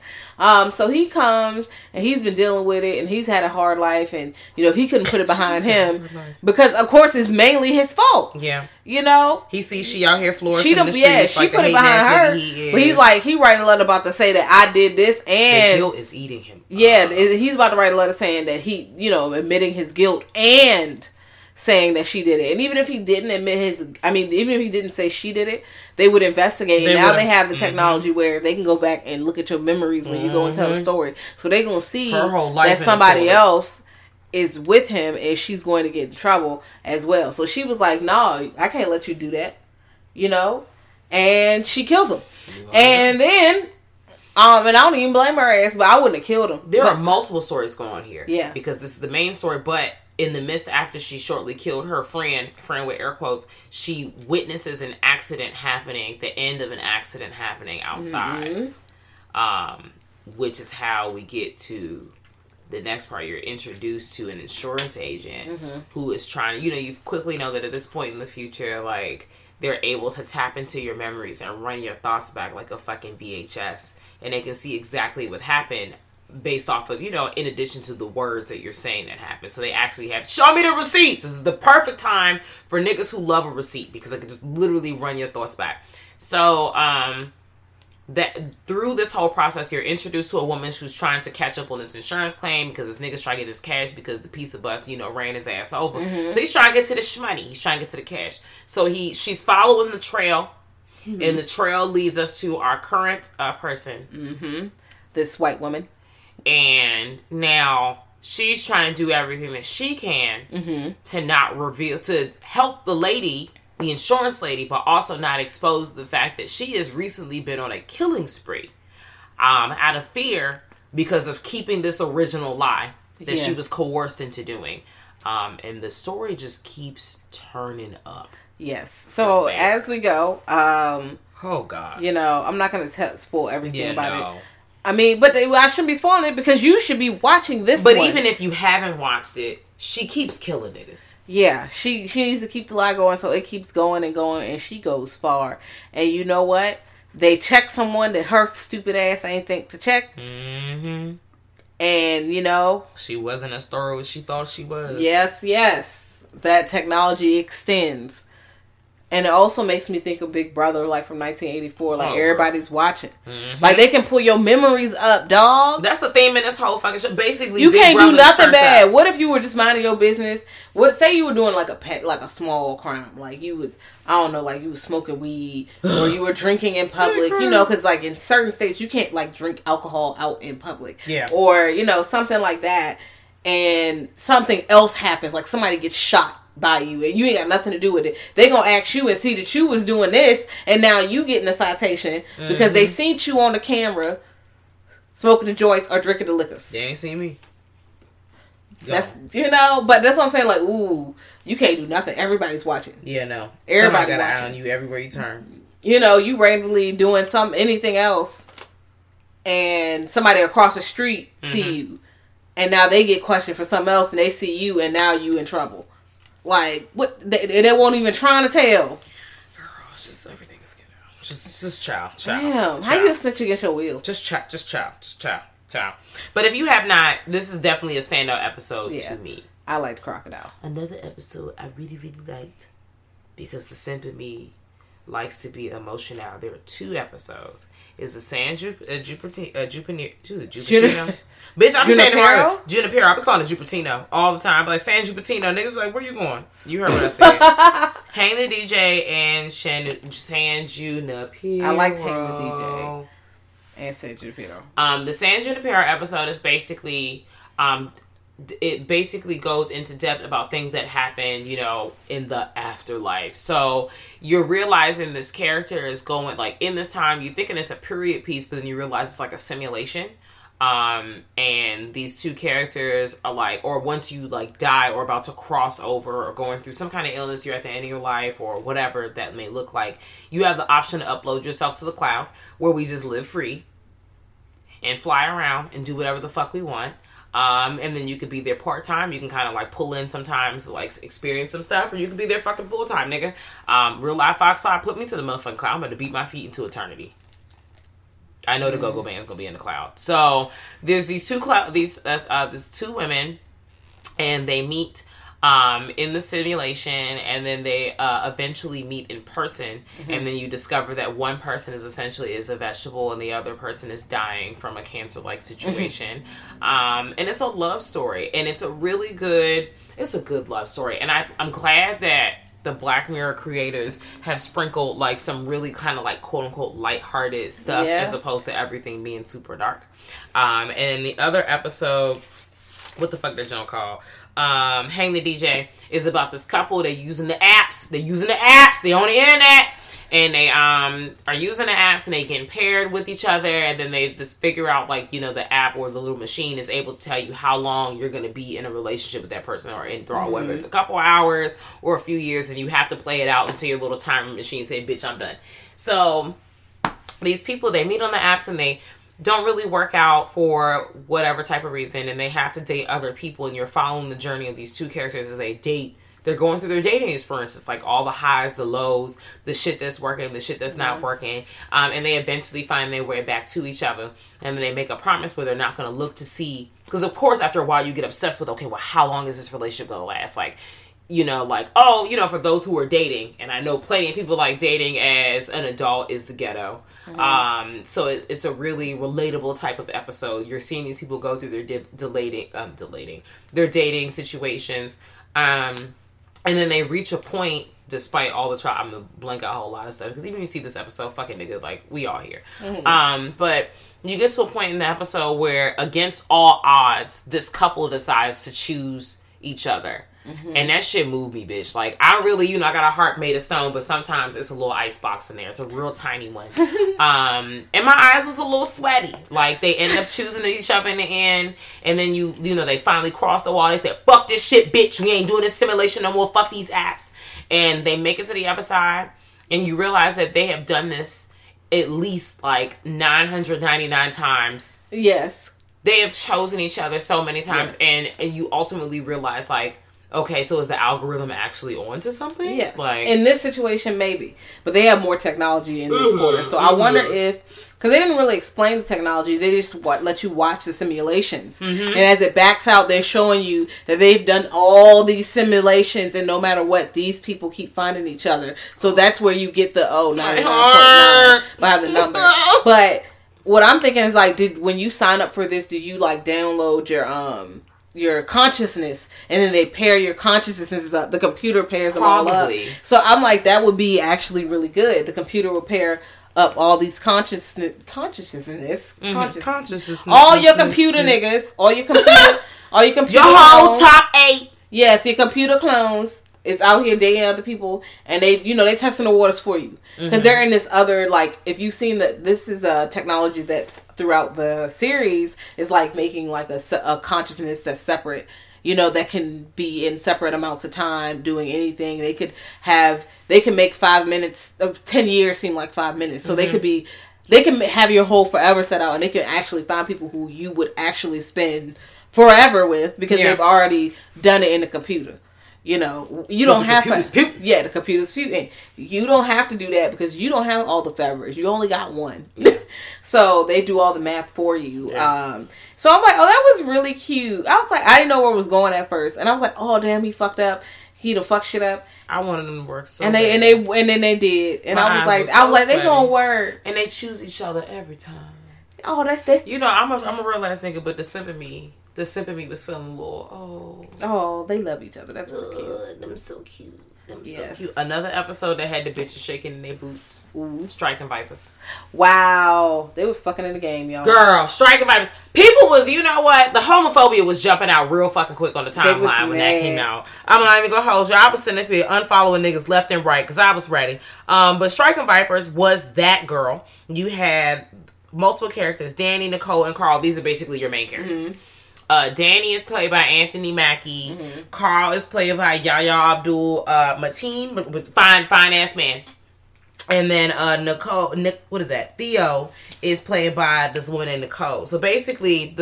So he comes and he's been dealing with it and he's had a hard life and, you know, he couldn't put it behind him because, of course, it's mainly his fault. Yeah. You know? He sees she out here flourishing. She put it behind her. But he's like, he writing a letter about to say that I did this and... The guilt is eating him. Yeah. He's about to write a letter saying that he, you know, admitting his guilt and... saying that she did it. And even if he didn't even if he didn't say she did it, they would investigate. They have the technology mm-hmm. where they can go back and look at your memories when mm-hmm. you go and tell the story. So they're going to see that somebody else is with him and she's going to get in trouble as well. So she was like, no, I can't let you do that. You know? and she kills him. And then, and I don't even blame her ass, but I wouldn't have killed him. There are multiple stories going on here. Yeah. Because this is the main story, but in the midst, after she shortly killed her friend with air quotes, she witnesses an accident happening, the end of an accident happening outside. Mm-hmm. Which is how we get to the next part. You're introduced to an insurance agent mm-hmm. who is trying to, you quickly know that at this point in the future, like, they're able to tap into your memories and run your thoughts back like a fucking VHS. And they can see exactly what happened based off of, in addition to the words that you're saying that happened. So they actually have, show me the receipts. This is the perfect time for niggas who love a receipt because I can just literally run your thoughts back. So, that through this whole process, you're introduced to a woman who's trying to catch up on this insurance claim because this nigga's trying to get his cash because the piece of bus, ran his ass over. Mm-hmm. So he's trying to get to the shmoney. He's trying to get to the cash. So she's following the trail, mm-hmm. and the trail leads us to our current person. Mm-hmm. This white woman. And now she's trying to do everything that she can mm-hmm. to not reveal, to help the lady, the insurance lady, but also not expose the fact that she has recently been on a killing spree out of fear because of keeping this original lie that she was coerced into doing. And the story just keeps turning up. Yes. So as we go, oh God, I'm not going to spoil everything about it. I mean, but I shouldn't be spoiling it because you should be watching this one. But even if you haven't watched it, she keeps killing niggas. Yeah, she needs to keep the lie going, so it keeps going and going, and she goes far. And you know what? They check someone that her stupid ass ain't think to check. Mm-hmm. And, she wasn't as thorough as she thought she was. Yes, yes. That technology extends. And it also makes me think of Big Brother, like, from 1984. Like, everybody's watching. Mm-hmm. Like, they can pull your memories up, dog. That's the theme in this whole fucking show. Basically, you can't do nothing bad. What if you were just minding your business? What, say you were doing, like, a small crime. Like, you was, you was smoking weed. Or you were drinking in public. Because, like, in certain states, you can't, like, drink alcohol out in public. Yeah. Or, something like that. And something else happens. Like, somebody gets shot by you and you ain't got nothing to do with it. They gonna ask you and see that you was doing this, and now you getting a citation mm-hmm. because they seen you on the camera smoking the joints or drinking the liquors. They ain't seen me. Go. That's but that's what I'm saying. Like, ooh, you can't do nothing. Everybody's watching. Yeah, no. Everybody got an eye on you everywhere you turn. You randomly doing anything else, and somebody across the street mm-hmm. see you, and now they get questioned for something else, and they see you, and now you in trouble. Like, what? They won't even trying to tell. Girl, it's just everything is getting out. Just child. Damn, how you snitch against your will? Just child. But if you have not, this is definitely a standout episode to me. I liked Crocodile. Another episode I really, really liked because the simp in me likes to be emotional. There are two episodes. It's the San Junipero. She was a Jupitino. Bitch, I'm saying her. Junipero. I be calling it Jupitino all the time. But like San Junipero. Niggas be like, where you going? You heard what I said. Hang the DJ and San Junipero. I liked Hang the DJ and San Junipero. The San Junipero episode is basically... it basically goes into depth about things that happen, in the afterlife. So you're realizing this character is going, like, in this time, you're thinking it's a period piece, but then you realize it's like a simulation. And these two characters are like, or once you like die or about to cross over or going through some kind of illness, you're at the end of your life or whatever that may look like. You have the option to upload yourself to the cloud where we just live free and fly around and do whatever the fuck we want. And then you could be there part-time. You can kind of, like, pull in sometimes to, like, experience some stuff. Or you could be there fucking full-time, nigga. Real life Fox side, put me to the motherfucking cloud. I'm going to beat my feet into eternity. I know the go-go band's going to be in the cloud. So, there's these two these two women. And they meet in the simulation. And then they eventually meet in person. Mm-hmm. And then you discover that one person is essentially a vegetable and the other person is dying from a cancer-like situation. Mm-hmm. And it's a love story. And it's a really good... It's a good love story. And I'm glad that the Black Mirror creators have sprinkled, like, some really kind of, like, quote-unquote lighthearted stuff as opposed to everything being super dark. And the other episode... What the fuck that John called? Hang the DJ is about this couple. They're using the apps. They're on the internet. and they are using the apps and they getting paired with each other, and then they just figure out, like, you know, the app or the little machine is able to tell you how long you're going to be in a relationship with that person or in enthralled, whether it's a couple hours or a few years, and you have to play it out until your little timer machine says, bitch, I'm done. So these people, they meet on the apps and they don't really work out for whatever type of reason, and they have to date other people, and you're following the journey of these two characters as they date. They're going through their dating experience. It's like all the highs, the lows, the shit that's working, the shit that's not working. And they eventually find their way back to each other. And then they make a promise where they're not going to look to see. Because, of course, after a while, you get obsessed with, okay, well, how long is this relationship going to last? Like, you know, like, oh, you know, for those who are dating. And I know plenty of people like dating as an adult is the ghetto. So it's a really relatable type of episode. You're seeing these people go through their their dating situations. And then they reach a point, despite all the trial. I'm going to blank out a whole lot of stuff. Because even if you see this episode, fucking nigga, like, we all here. But you get to a point in the episode where, against all odds, this couple decides to choose each other. And that shit moved me, bitch. Like, I really, you know, I got a heart made of stone, but sometimes it's a little ice box in there. It's a real tiny one. And my eyes was a little sweaty. Like, they end up choosing each other in the end, and then you know, they finally cross the wall. They said, fuck this shit, bitch. We ain't doing this simulation no more. Fuck these apps. And they make it to the other side, and you realize that they have done this at least, like, 999 times. Yes. They have chosen each other so many times, and you ultimately realize, like, okay, so is the algorithm actually onto something? Yes. Like, in this situation, maybe. But they have more technology in this quarter. So I wonder if... Because they didn't really explain the technology. They just let you watch the simulations. And as it backs out, they're showing you that they've done all these simulations. And no matter what, these people keep finding each other. So that's where you get the, 99.9 by the number. But what I'm thinking is, like, when you sign up for this, do you, like, download your consciousness, and then they pair your consciousnesses up. The computer pairs them all up. So I'm like, that would be actually really good. The computer will pair up all these consciousnesses. All your computer niggas, all your computer your whole clones, top 8. Yes, your computer clones is out here dating other people, and they testing the waters for you, because they're in this other, like, if you've seen that, this is a technology that's throughout the series, is like making like a consciousness that's separate, you know, that can be in separate amounts of time doing anything. They can make 5 minutes of 10 years seem like 5 minutes. So they can have your whole forever set out, and they can actually find people who you would actually spend forever with, because they've already done it in the computer. You know, the computer's puking. You don't have to do that, because you don't have all the favors. You only got one. So they do all the math for you. Yeah. So I'm like, oh, that was really cute. I was like, I didn't know where it was going at first, and I was like, oh damn, he fucked up. He done fucked shit up. I wanted them to work so. And then they did. And I was like, they gonna work. And they choose each other every time. Oh, that's you know, I'm a real ass nigga, but the sympathy was feeling a little, they love each other. That's really cute. Them so cute. So cute. Another episode that had the bitches shaking in their boots. Ooh. Striking Vipers. Wow. They was fucking in the game, y'all. Girl, Striking Vipers. People was, you know what? The homophobia was jumping out real fucking quick on the timeline when that came out. I'm not even gonna hold you. I was sitting up here unfollowing niggas left and right because I was ready. But Striking Vipers was that girl. You had multiple characters. Danny, Nicole, and Carl. These are basically your main characters. Danny is played by Anthony Mackie. Carl is played by Yahya Abdul-Mateen, with fine ass man. And then Theo is played by this woman named Nicole. So basically,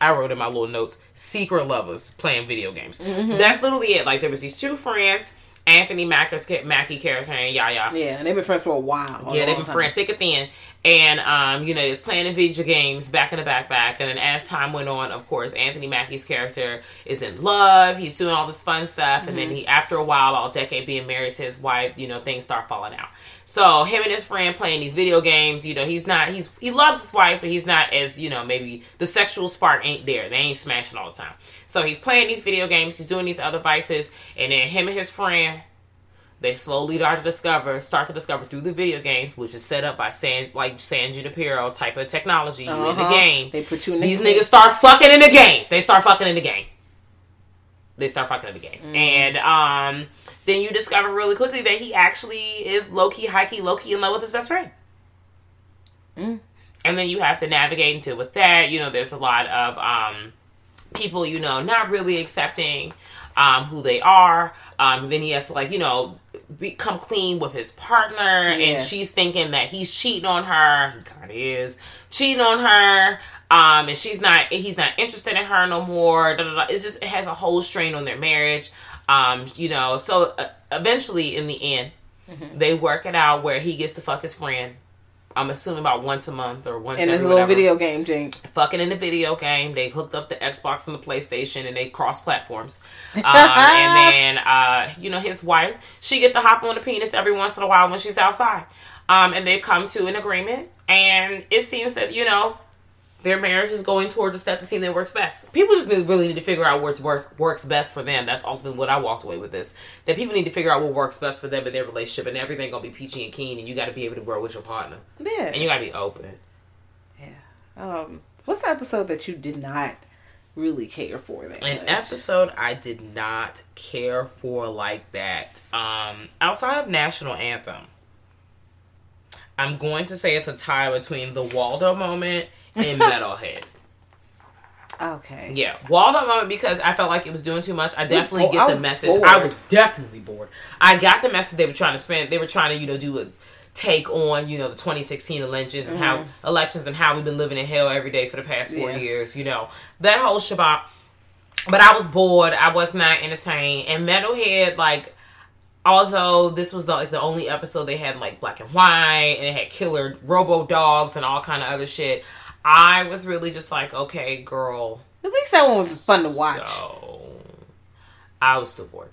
I wrote in my little notes, secret lovers playing video games. That's literally it. Like, there was these two friends, Anthony Mackie character and Yahya. Yeah, and they've been friends for a while. Yeah, they've been friends thick and thin. And, you know, he was playing the video games back in the backpack. And then as time went on, of course, Anthony Mackie's character is in love. He's doing all this fun stuff. And then he, after a while, all decade being married to his wife, you know, things start falling out. So him and his friend playing these video games, you know, he loves his wife, but he's not as, you know, maybe the sexual spark ain't there. They ain't smashing all the time. So he's playing these video games. He's doing these other vices. And then him and his friend... They slowly start to discover through the video games, which is set up by San Junipero type of technology. You in the game. They put you in the game. These niggas start fucking in the game. They start fucking up again. And then you discover really quickly that he actually is low-key in love with his best friend. Mm. And then you have to navigate and deal with that. You know, there's a lot of people, you know, not really accepting who they are. Then he has to, like, you know, come clean with his partner. Yeah. And she's thinking that he's cheating on her. God, he is. Cheating on her. And he's not interested in her no more. Da, da, da. It has a whole strain on their marriage. You know, so eventually in the end, mm-hmm. they work it out where he gets to fuck his friend. I'm assuming about once a month or once every whatever. In a little video game thing. Fucking in the video game. They hooked up the Xbox and the PlayStation and they cross platforms. And then, you know, his wife, she get to hop on the penis every once in a while when she's outside. And they come to an agreement. And it seems that, you know, their marriage is going towards a step to see that works best. People just really need to figure out what works best for them. That's also what I walked away with this. That people need to figure out what works best for them in their relationship, and everything gonna be peachy and keen, and you gotta be able to grow with your partner. Yeah. And you gotta be open. Yeah. What's the episode that you did not really care for that much? An episode I did not care for like that. Outside of National Anthem, I'm going to say it's a tie between The Waldo Moment and Metalhead. Okay. Yeah. Waldo Moment, because I felt like it was doing too much. I definitely get the message. I was definitely bored. I got the message they were trying to spend. They were trying to, you know, do a take on, you know, the 2016 elections and how we've been living in hell every day for the past 4 years, you know. That whole shabbat. But I was bored. I was not entertained. And Metalhead, like, although this was the only episode they had, like, black and white, and it had killer robo dogs and all kind of other shit, I was really just like, okay, girl. At least that one was fun to watch. So, I was still bored.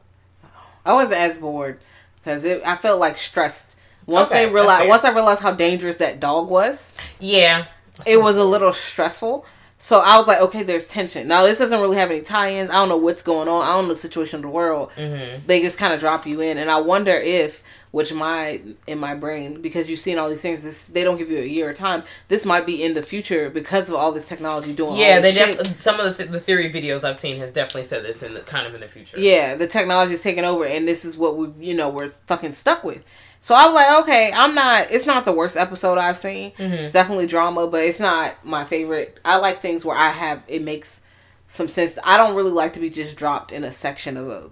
I wasn't as bored because I felt like stressed once I realized how dangerous that dog was. Yeah, it was a little stressful. So I was like, okay, there's tension. Now this doesn't really have any tie-ins. I don't know what's going on. I don't know the situation of the world. Mm-hmm. They just kind of drop you in, and I wonder if. Which in my brain, because you've seen all these things, they don't give you a year of time. This might be in the future because of all this technology doing. Yeah, all this some of the theory videos I've seen has definitely said it's kind of in the future. Yeah, the technology is taking over, and this is what we're fucking stuck with. So I was like, okay, it's not the worst episode I've seen. Mm-hmm. It's definitely drama, but it's not my favorite. I like things where it makes some sense. I don't really like to be just dropped in a section of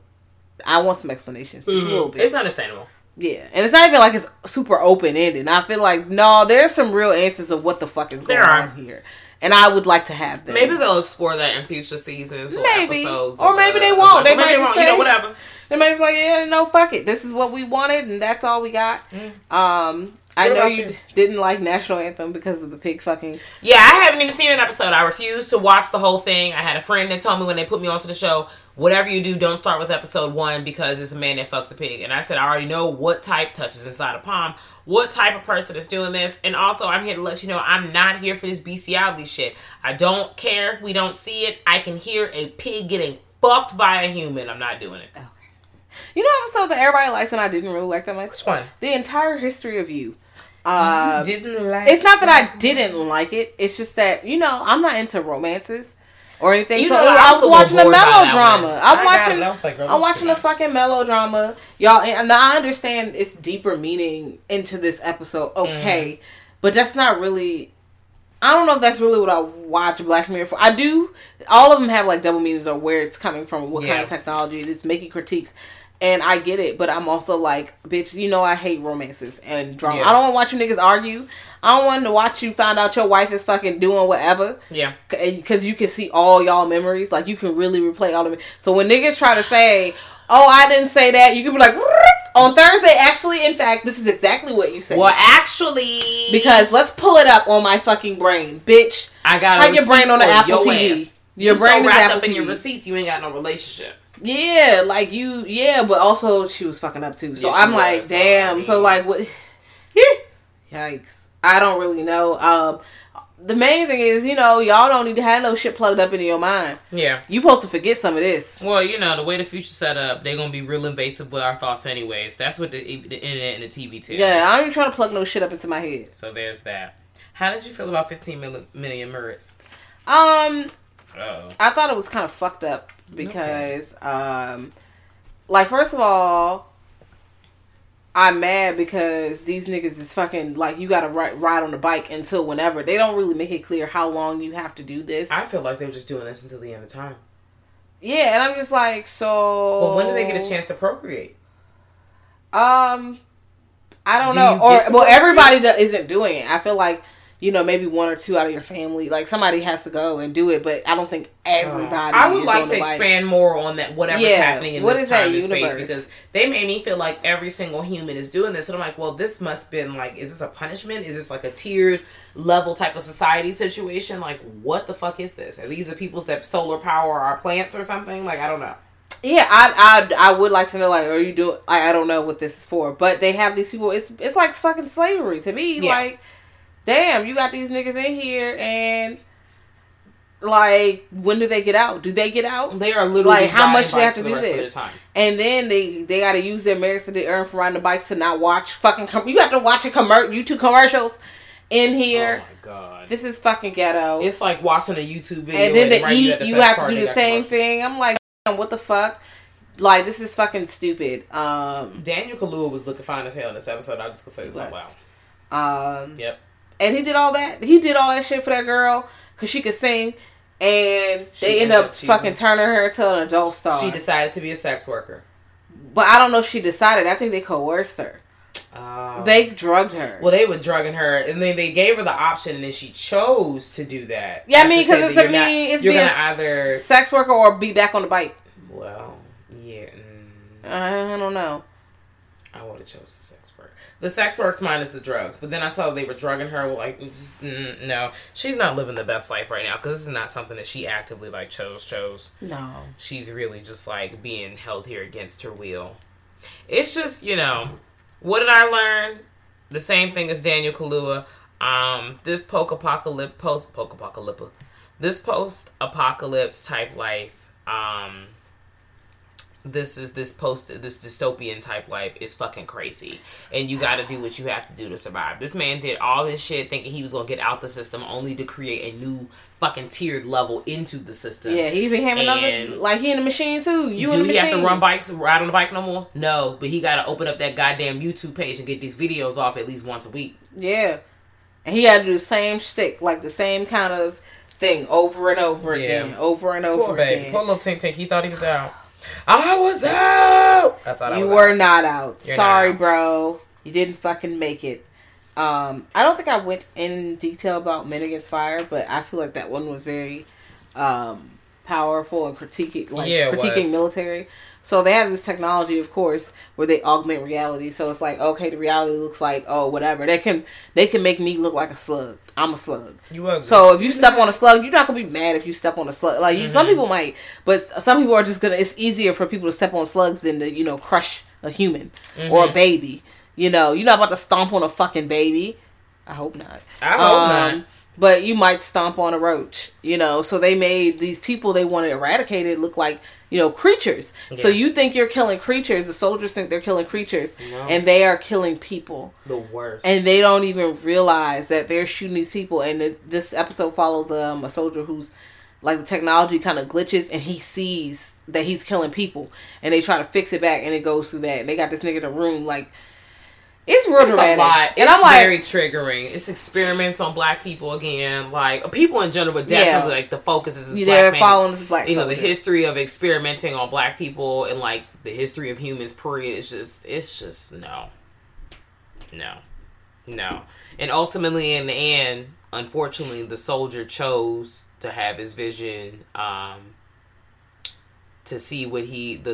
I want some explanations, just a little bit. It's understandable. Yeah, and it's not even like it's super open-ended. I feel like, no, there's some real answers of what the fuck is going on here. And I would like to have that. Maybe they'll explore that in future seasons or episodes. Or maybe they won't. They might just say, you know, whatever. They might be like, yeah, no, fuck it. This is what we wanted, and that's all we got. Mm. I know you didn't like National Anthem because of the pig fucking. Yeah, I haven't even seen an episode. I refused to watch the whole thing. I had a friend that told me when they put me onto the show, whatever you do, don't start with episode 1 because it's a man that fucks a pig. And I said, I already know what type touches inside a palm, what type of person is doing this. And also, I'm here to let you know I'm not here for this bestiality shit. I don't care if we don't see it. I can hear a pig getting fucked by a human. I'm not doing it. Okay. You know episode that everybody likes and I didn't really like that much? Which one? The entire history of you. Didn't like it's not that I didn't like it. It's just that, you know, I'm not into romances or anything. You know, so I was watching a melodrama. I'm watching a fucking melodrama. Y'all, and I understand it's deeper meaning into this episode. Okay. Mm. But that's not really... I don't know if that's really what I watch Black Mirror for. I do. All of them have, like, double meanings or where it's coming from, what kind of technology it is, making critiques. And I get it, but I'm also like, bitch, you know I hate romances and drama. Yeah. I don't want to watch you niggas argue. I don't want to watch you find out your wife is fucking doing whatever. Yeah. Because you can see all y'all memories. Like, you can really replay all of it. So when niggas try to say, oh, I didn't say that, you can be like, on Thursday, actually, in fact, this is exactly what you said. Well, actually. Because let's pull it up on my fucking brain. Bitch, I got have your brain on the Apple TV. Ass. Your you brain so wrapped is Apple up in TV. Your receipts, you ain't got no relationship. Yeah, like you, yeah, but also she was fucking up too. So yes, I'm like, was, damn. So like, what? Yikes! I don't really know. The main thing is, you know, y'all don't need to have no shit plugged up into your mind. Yeah, you supposed to forget some of this. Well, you know, the way the future set up, they're gonna be real invasive with our thoughts, anyways. That's what the internet and the TV tell. Yeah, I ain't trying to plug no shit up into my head. So there's that. How did you feel about 15 Million Merits? I thought it was kind of fucked up. because, like, first of all, I'm mad because these niggas is fucking, like, you gotta ride on the bike until whenever. They don't really make it clear how long you have to do this. I feel like they're just doing this until the end of time. Yeah, and I'm just like, so... Well, when do they get a chance to procreate? I don't know. Or, well, everybody isn't doing it. I feel like, you know, maybe one or two out of your family, like, somebody has to go and do it, but I don't think everybody I would like to expand more on that, whatever's happening in this time and space, because they made me feel like every single human is doing this, and I'm like, well, this must been, like, is this a punishment? Is this, like, a tiered level type of society situation? Like, what the fuck is this? Are these the peoples that solar power our plants or something? Like, I don't know. Yeah, I would like to know, like, are you doing, like, I don't know what this is for, but they have these people, it's like fucking slavery to me, yeah. Like, damn, you got these niggas in here, and, like, when do they get out? Do they get out? They are literally like, how much do they have to do this? And then they got to use their merits that they earn from riding the bikes to not watch fucking... you have to watch YouTube commercials in here. Oh, my God. This is fucking ghetto. It's like watching a YouTube video. And then to eat, you have to do the same thing. I'm like, damn, what the fuck? Like, this is fucking stupid. Daniel Kaluuya was looking fine as hell in this episode. I'm just going to say this out loud. Yep. And he did all that. He did all that shit for that girl because she could sing, and they end up fucking turning her into an adult star. She decided to be a sex worker, but I don't know if she decided. I think they coerced her. They drugged her. Well, they were drugging her, and then they gave her the option, and then she chose to do that. Yeah, I mean, because it's to me, it's being either sex worker or be back on the bike. Well, yeah, I don't know. I would have chose the sex work. The sex work's minus the drugs. But then I saw they were drugging her. Like, no. She's not living the best life right now. Because this is not something that she actively, like, chose. No. She's really just, like, being held here against her will. It's just, you know. What did I learn? The same thing as Daniel Kaluuya. This post-apocalypse type life, this dystopian type life is fucking crazy, and you gotta do what you have to do to survive. This man did all this shit thinking he was gonna get out the system, only to create a new fucking tiered level into the system. Yeah, he became another, like, he in the machine too. You in the machine. Do he have to ride on the bike no more? No, but he gotta open up that goddamn YouTube page and get these videos off at least once a week. Yeah, and he had to do the same shtick, like the same kind of thing over and over again, over and over again. Poor little Tink Tink, he thought he was out. I was out. I thought you were not out. Sorry, bro. You didn't fucking make it. I don't think I went in detail about Men Against Fire, but I feel like that one was very powerful and critiquing military. So they have this technology, of course, where they augment reality. So it's like, okay, the reality looks like, oh, whatever. They can make me look like a slug. I'm a slug. So if you step on a slug, you're not gonna be mad if you step on a slug. Like, some people might, but some people are just gonna. It's easier for people to step on slugs than to, you know, crush a human or a baby. You know, you're not about to stomp on a fucking baby. I hope not. I hope not. But you might stomp on a roach, you know. So they made these people they wanted eradicated look like, you know, creatures. Yeah. So you think you're killing creatures. The soldiers think they're killing creatures. No. And they are killing people. The worst. And they don't even realize that they're shooting these people. And this episode follows a soldier who's, like, the technology kind of glitches. And he sees that he's killing people. And they try to fix it back. And it goes through that. And they got this nigga in the room, like... It's dramatic. A lot. And I'm like, very triggering. It's experiments on black people again. Like, people in general, but definitely, like, the focus is black men. Following this black You know, the history of experimenting on black people and, like, the history of humans, period. It's just, no. And ultimately, in the end, unfortunately, the soldier chose to have his vision, to see what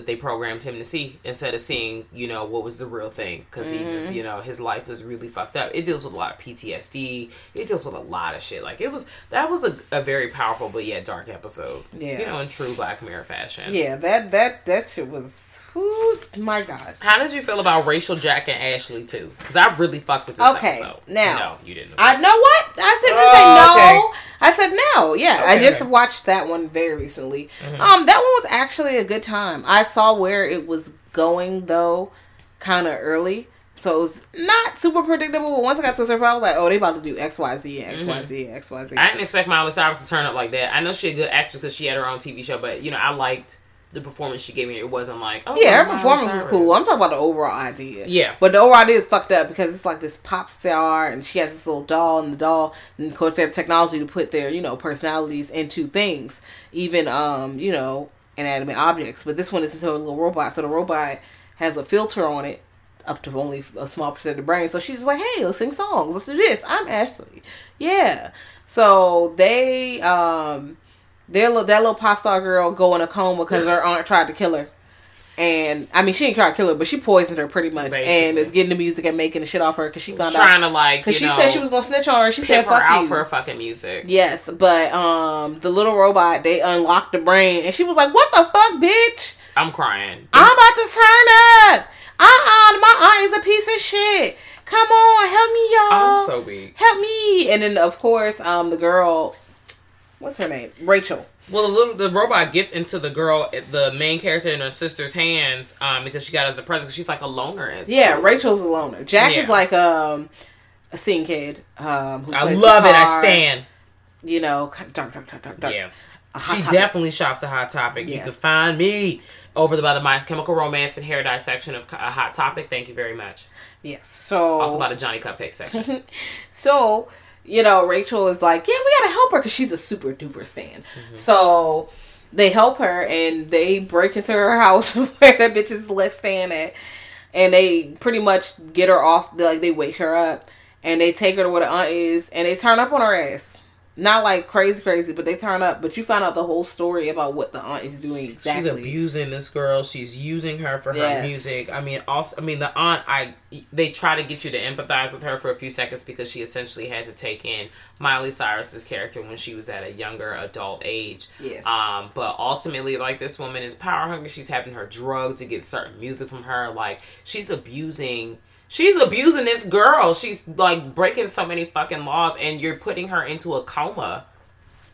they programmed him to see, instead of seeing, you know, what was the real thing. Because he just, you know, his life was really fucked up. It deals with a lot of PTSD. It deals with a lot of shit. Like, that was a very powerful but yet dark episode. Yeah. You know, in true Black Mirror fashion. Yeah, that shit was, whoo, my God. How did you feel about Rachel, Jack, and Ashley, too? Because I really fucked with this episode. Okay, now. No, you didn't. I know what? I said no. Yeah, okay. I just watched that one very recently. That one was actually a good time. I saw where it was going, though, kind of early. So it was not super predictable. But once I got to a certain point, I was like, oh, they about to do X, Y, Z, X, Y, Z, X, Y, Z. I didn't expect Miley Cyrus to turn up like that. I know she a good actress because she had her own TV show. But, you know, I liked... the performance she gave me, it wasn't like, oh, yeah, her performance was cool. I'm talking about the overall idea. Yeah. But the overall idea is fucked up because it's like this pop star and she has this little doll and the doll, and of course they have technology to put their, you know, personalities into things, even, you know, inanimate objects. But this one is into a little robot. So the robot has a filter on it up to only a small percent of the brain. So she's like, hey, let's sing songs. Let's do this. I'm Ashley. Yeah. So they, that little pop star girl go in a coma because her aunt tried to kill her. And, I mean, she didn't try to kill her, but she poisoned her pretty much. Basically. And is getting the music and making the shit off her because she found out. Trying to, like, because she said she was going to snitch on her. She said, fuck you. Out for her fucking music. Yes, but the little robot, they unlocked the brain. And she was like, what the fuck, bitch? I'm crying. I'm about to turn up. My aunt is a piece of shit. Come on, help me, y'all. I'm so weak. Help me. And then, of course, the girl... What's her name? Rachel. Well, the robot gets into the girl, the main character, and her sister's hands because she got as a present. She's like a loner. Yeah, Rachel's a loner. Jack is like a scene kid. Who I love guitar, it. I stand. You know, dark. Yeah. She topic. Definitely shops at Hot Topic. Yes. You can find me over by the Mine's Chemical Romance and Hair Dye section of Hot Topic. Thank you very much. Yes. So also by the Johnny Cupcake section. So. You know, Rachel is like, yeah, we gotta help her because she's a super duper stan. Mm-hmm. So they help her and they break into her house where that bitch is less stan at. And they pretty much get her off, like they wake her up and they take her to where the aunt is and they turn up on her ass. Not like crazy, but they turn up. But you find out the whole story about what the aunt is doing exactly. She's abusing this girl. She's using her for her music. I mean, also, the aunt. They try to get you to empathize with her for a few seconds because she essentially had to take in Miley Cyrus's character when she was at a younger adult age. Yes. But ultimately, like, this woman is power hungry. She's having her drug to get certain music from her. Like, she's abusing. She's abusing this girl. She's, like, breaking so many fucking laws, and you're putting her into a coma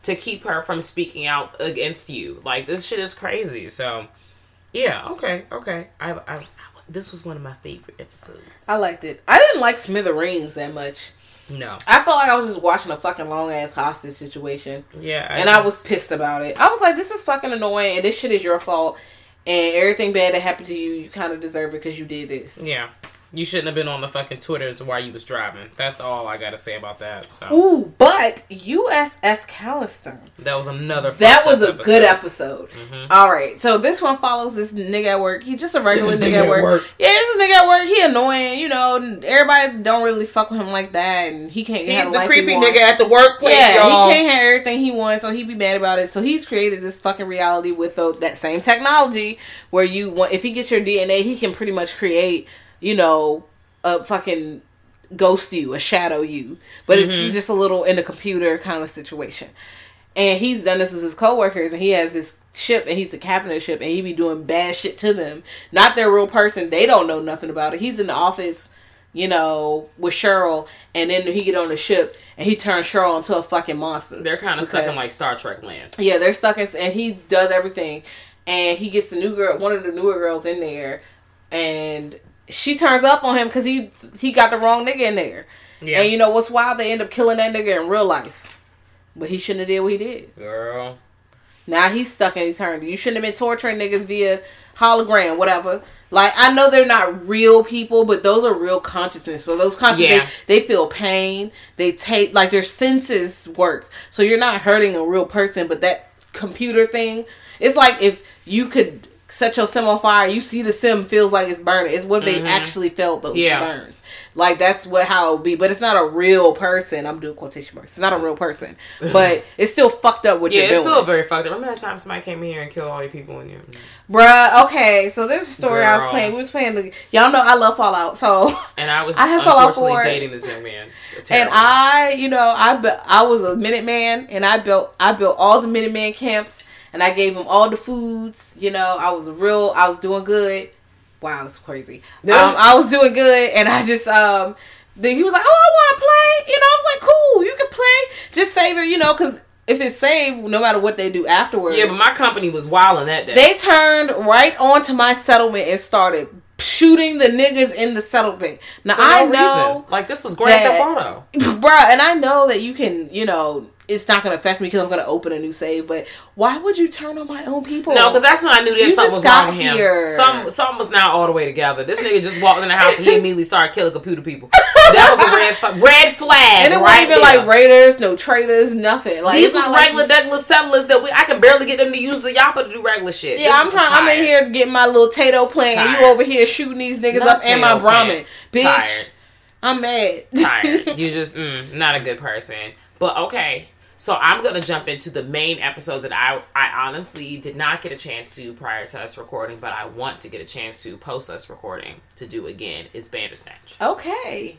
to keep her from speaking out against you. Like, this shit is crazy. So, yeah, okay. I this was one of my favorite episodes. I liked it. I didn't like Smithereens that much. No. I felt like I was just watching a fucking long-ass hostage situation. Yeah. I was pissed about it. I was like, this is fucking annoying, and this shit is your fault, and everything bad that happened to you, you kind of deserve it because you did this. Yeah. You shouldn't have been on the fucking Twitters while you was driving. That's all I gotta say about that. So. Ooh, but USS Callister. That was another. That was a good episode. Mm-hmm. All right, so this one follows this nigga at work. He's just a regular nigga at work. Yeah, this is a nigga at work. He annoying, you know. Everybody don't really fuck with him like that, and he can't. He's the creepy nigga at the workplace. Yeah, y'all. He can't have everything he wants, so he be mad about it. So he's created this fucking reality with that same technology where you want. If he gets your DNA, he can pretty much create. You know, a fucking ghost you, a shadow you. But it's just a little in a computer kind of situation. And he's done this with his coworkers, and he has this ship, and he's the captain of the ship, and he be doing bad shit to them. Not their real person. They don't know nothing about it. He's in the office, you know, with Cheryl, and then he get on the ship, and he turns Cheryl into a fucking monster. They're kind of stuck in, like, Star Trek land. Yeah, they're stuck in, and he does everything. And he gets the new girl, one of the newer girls in there, and... She turns up on him because he got the wrong nigga in there. Yeah. And you know what's wild? They end up killing that nigga in real life. But he shouldn't have did what he did. Girl. Now he's stuck in eternity. You shouldn't have been torturing niggas via hologram, whatever. Like, I know they're not real people, but those are real consciousness. So those consciousness, they feel pain. They take, like, their senses work. So you're not hurting a real person, but that computer thing, it's like if you could... set your sim on fire, you see the sim feels like it's burning. It's what they actually felt those burns. Like, that's how it would be. But it's not a real person. I'm doing quotation marks. It's not a real person. But it's still fucked up what you're doing. Yeah, it's still very fucked up. Remember that time somebody came in here and killed all your people in here? Bruh, okay. So there's a story I was playing. We was playing. Y'all know I love Fallout. So and I was unfortunately dating this young man. And I was a Minuteman. And I built all the Minuteman camps. And I gave him all the foods, you know, I was doing good. Wow, that's crazy. I was doing good, and I just, then he was like, oh, I want to play. You know, I was like, cool, you can play. Just save it, you know, because if it's saved, no matter what they do afterwards. Yeah, but my company was wilding that day. They turned right onto my settlement and started shooting the niggas in the settlement. Now, I know. Reason. Like, this was Grand Theft Auto. Bruh, and I know that you can, you know... it's not going to affect me because I'm going to open a new save. But why would you turn on my own people? No, because that's when I knew that something was wrong with him. Something was not all the way together. This nigga just walked in the house and he immediately started killing computer people. That was a red flag. And it wasn't even like raiders, no traitors, nothing. Like, these was regular Douglas settlers that I can barely get them to use the Yappa to do regular shit. Yeah, I'm in here getting my little Tato playing and you over here shooting these niggas up and my Brahmin. Bitch, I'm mad. Tired. You just, not a good person. But okay. So I'm going to jump into the main episode that I honestly did not get a chance to prior to us recording, but I want to get a chance to post us recording to do again, is Bandersnatch. Okay.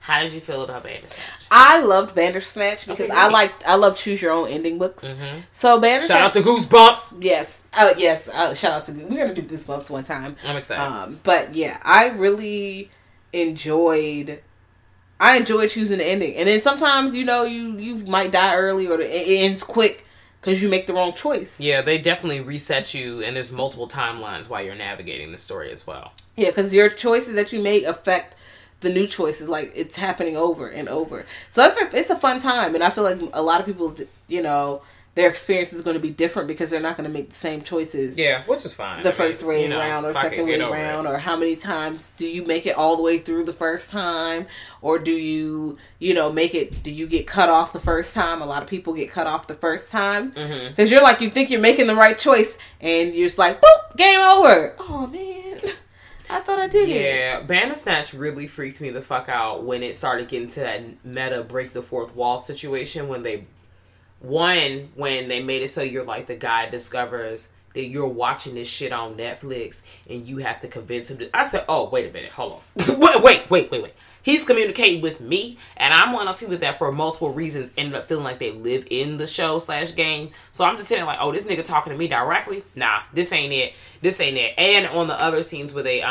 How did you feel about Bandersnatch? I loved Bandersnatch because I love choose your own ending books. Mm-hmm. So Bandersnatch. Shout out to Goosebumps. Yes. Yes. Shout out to Goosebumps. We're going to do Goosebumps one time. I'm excited. But yeah, I really enjoyed choosing the ending, and then sometimes you might die early or it ends quick because you make the wrong choice. Yeah, they definitely reset you, and there's multiple timelines while you're navigating the story as well. Yeah, because your choices that you make affect the new choices. Like, it's happening over and over. So it's a fun time, and I feel like a lot of people, their experience is going to be different because they're not going to make the same choices. Yeah, which is fine. The first raid round or second raid round, or how many times do you make it all the way through the first time, or do you, make it? Do you get cut off the first time? A lot of people get cut off the first time because you're like, you think you're making the right choice, and you're just like, boop, game over. Oh man, I thought I did it. Yeah, Bandersnatch really freaked me the fuck out when it started getting to that meta break the fourth wall situation when they made it so you're like, the guy discovers that you're watching this shit on Netflix and you have to convince him to... I said, oh, wait a minute, hold on. Wait. He's communicating with me, and I'm one of those people that for multiple reasons ended up feeling like they live in the show/game. So I'm just sitting like, oh, this nigga talking to me directly? Nah, this ain't it. This ain't it. And on the other scenes where they...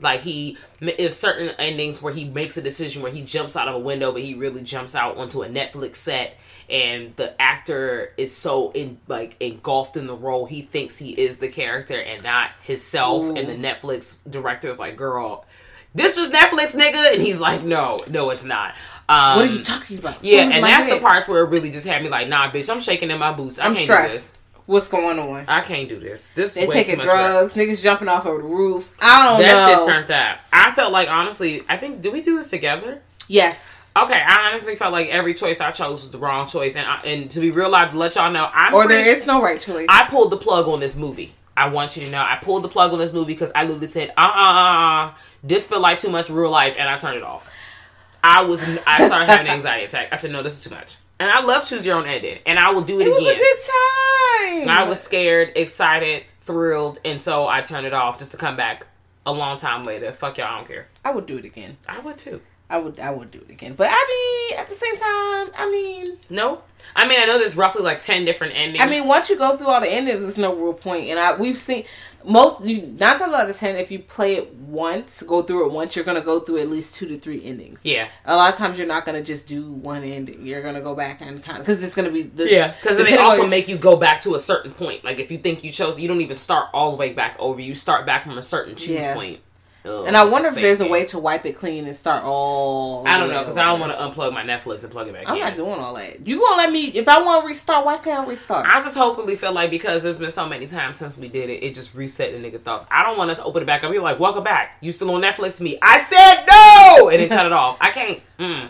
Like, he is certain endings where he makes a decision where he jumps out of a window, but he really jumps out onto a Netflix set, and the actor is so engulfed in the role, he thinks he is the character and not himself. Ooh. And the Netflix director is like, girl, this is Netflix, nigga, and he's like, no, it's not. What are you talking about? Yeah, and that's head. The parts where it really just had me like, nah, bitch, I'm shaking in my boots. I'm can't stressed. Do this. What's going on? I can't do this. They way taking too much drugs. Work. Niggas jumping off of the roof. I don't know. That shit turned out. I felt like, honestly, do we do this together? Yes. Okay. I honestly felt like every choice I chose was the wrong choice, and to be real live, to let y'all know, there is no right choice. I pulled the plug on this movie. I want you to know, I pulled the plug on this movie because I literally said, this felt like too much real life, and I turned it off. I started having an anxiety attack. I said, no, this is too much. And I love Choose Your Own Ending. And I will do it again. It was a good time. And I was scared, excited, thrilled. And so I turned it off just to come back a long time later. Fuck y'all, I don't care. I would do it again. I would too. I would do it again. But at the same time, No. I know there's roughly like 10 different endings. Once you go through all the endings, there's no real point. And we've seen 9 times out of 10, if you play it once, go through it once, you're going to go through at least 2 to 3 endings. Yeah. A lot of times you're not going to just do one ending. You're going to go back and kind of, because it's going to be the... Yeah, because they also make you go back to a certain point. Like, if you think you chose, you don't even start all the way back over. You start back from a certain point. And I wonder if there's a way to wipe it clean and start all... I don't know, because I don't want to unplug my Netflix and plug it back in. I'm not doing all that. You gonna let me... If I want to restart, why can't I restart? I just hopefully feel like, because there's been so many times since we did it, it just reset the nigga thoughts. I don't want to open it back up. You're like, welcome back. You still on Netflix? Me. I said no! And it cut it off. I can't.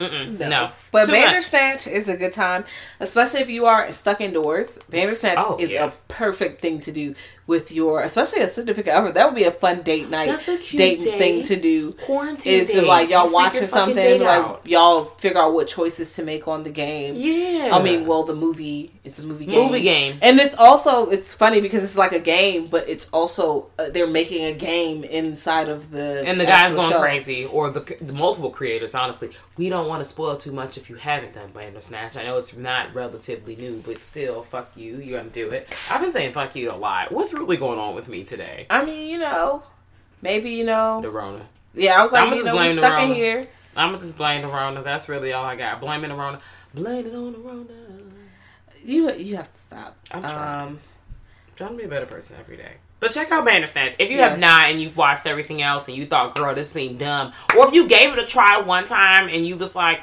No. But Bandersnatch is a good time, especially if you are stuck indoors. Bandersnatch is a perfect thing to do with your, especially a significant other. That would be a fun date night. That's a cute date thing to do. Quarantine is like y'all watching something, like y'all figure out what choices to make on the game. Yeah. The movie. It's a movie game. Movie game. And it's also, it's funny because it's like a game, but it's also they're making a game inside of the. And the guy's going crazy, or the multiple creators. Honestly, we don't want to spoil too much if you haven't done Bandersnatch. I know it's not relatively new, but still, fuck you. You're gonna do it. I've been saying fuck you a lot. What's really going on with me today? Maybe the Rona. Yeah, I was like, we're stuck in here. I'm gonna just blame the Rona. That's really all I got. Blaming the Rona. Blame it on the Rona. You have to stop. I'm trying. I'm trying to be a better person every day. But check out Bandersnatch. If you have not and you've watched everything else and you thought, girl, this seemed dumb. Or if you gave it a try one time and you was like,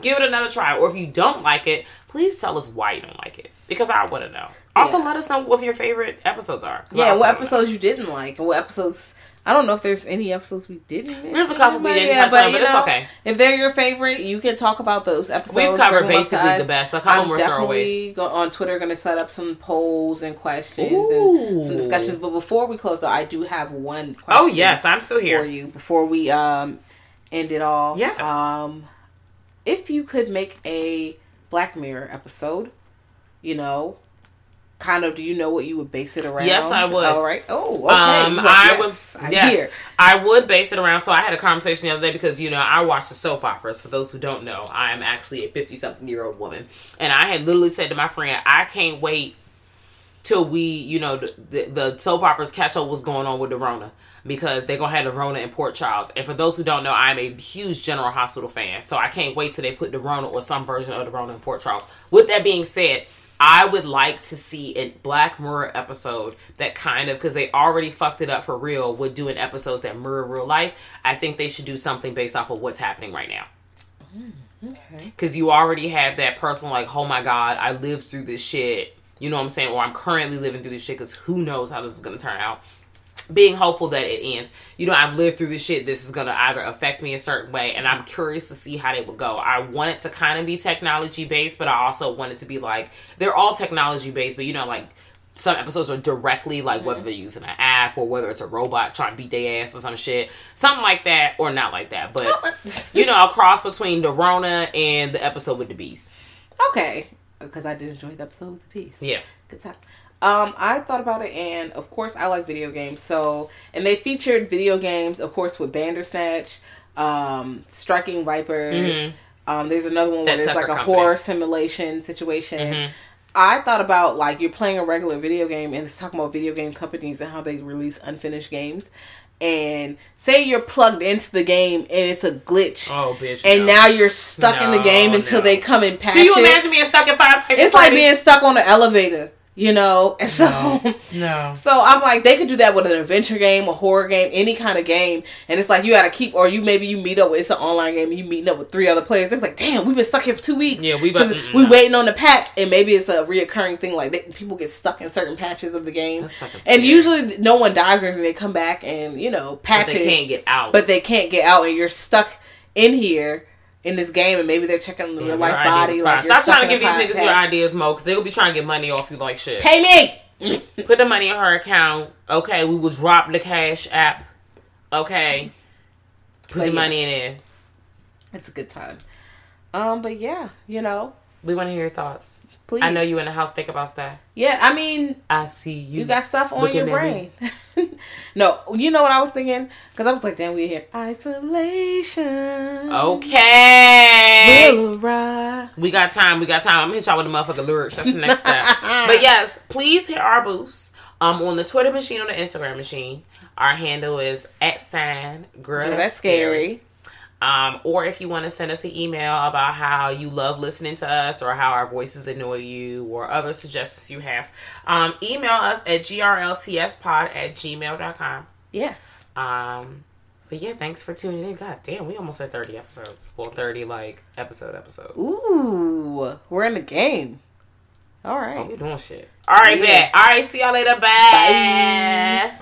give it another try. Or if you don't like it, please tell us why you don't like it. Because I want to know. Also, let us know what your favorite episodes are. Yeah, what episodes you didn't like. And what episodes... I don't know if there's any episodes we didn't mention. There's a couple we didn't touch on, but it's okay. If they're your favorite, you can talk about those episodes. We've covered basically the best. A couple more throwaways. On Twitter, going to set up some polls and questions and some discussions. But before we close, though, I do have one question. Oh, yes. I'm still here. For you. Before we end it all. Yes. If you could make a Black Mirror episode, you know... Kind of, do you know what you would base it around? Yes, I would. All right. Oh, okay. I would base it around. So I had a conversation the other day because, you know, I watch the soap operas. For those who don't know, I am actually a 50-something-year-old woman. And I had literally said to my friend, I can't wait till we, you know, the soap operas catch up what's going on with the Rona. Because they're going to have the Rona in Port Charles. And for those who don't know, I'm a huge General Hospital fan. So I can't wait till they put the Rona or some version of the Rona in Port Charles. With that being said... I would like to see a Black Mirror episode that kind of, because they already fucked it up for real with doing episodes that mirror real life. I think they should do something based off of what's happening right now. Okay. Because you already have that person like, oh my God, I lived through this shit. You know what I'm saying? Or I'm currently living through this shit because who knows how this is going to turn out. Being hopeful that it ends. You know, I've lived through this shit. This is going to either affect me a certain way. And I'm curious to see how they would go. I want it to kind of be technology-based, but I also want it to be like... They're all technology-based, but you know, like... Some episodes are directly, like, whether they're using an app or whether it's a robot trying to beat their ass or some shit. Something like that, or not like that. But, you know, a cross between the Rona and the episode with the Beast. Okay. Because I did enjoy the episode with the Beast. Yeah. Good time. I thought about it, and of course, I like video games. So, and they featured video games, of course, with Bandersnatch, Striking Vipers. Mm-hmm. There's another one where there's like a horror simulation situation. Mm-hmm. I thought about like you're playing a regular video game, and it's talking about video game companies and how they release unfinished games. And say you're plugged into the game and it's a glitch. Oh, bitch. And now you're stuck in the game until they come and patch it. Can you imagine being stuck in 5 places? It's like being stuck on an elevator. You know, and so so I'm like, they could do that with an adventure game, a horror game, any kind of game, and it's like you gotta keep, or you maybe you meet up with, it's an online game, and you meeting up with 3 other players. It's like, damn, we've been stuck here for 2 weeks. Yeah, we waiting on the patch, and maybe it's a reoccurring thing. Like people get stuck in certain patches of the game, that's fucking scary. And usually no one dies or anything. They come back and you know patch it, but they can't get out, and you're stuck in here. In this game, and maybe they're checking on the real life body. Like, stop trying to give these niggas your ideas, Mo, because they'll be trying to get money off you like shit. Pay me! Put the money in her account. Okay, we will drop the Cash App. Okay. Put the money in there. It's a good time. But yeah, you know. We want to hear your thoughts. Please. I know you in the house, think about stuff. Yeah, I mean... I see you. You got stuff on your brain. No, you know what I was thinking? Because I was like, damn, we're here. Isolation. Okay. Will arrive. We got time. I'm going to hit y'all with the motherfucking lyrics. That's the next step. But yes, please hit our booths. On the Twitter machine, on the Instagram machine. Our handle is @girl that's scary. Or if you want to send us an email about how you love listening to us or how our voices annoy you or other suggestions you have, email us at grltspod@gmail.com. Yes. But yeah, thanks for tuning in. God damn, we almost had 30 episodes. Well, 30 like episodes. Ooh, we're in the game. All right. Oh, we're doing shit. All right, bet. All right, see y'all later. Bye. Bye.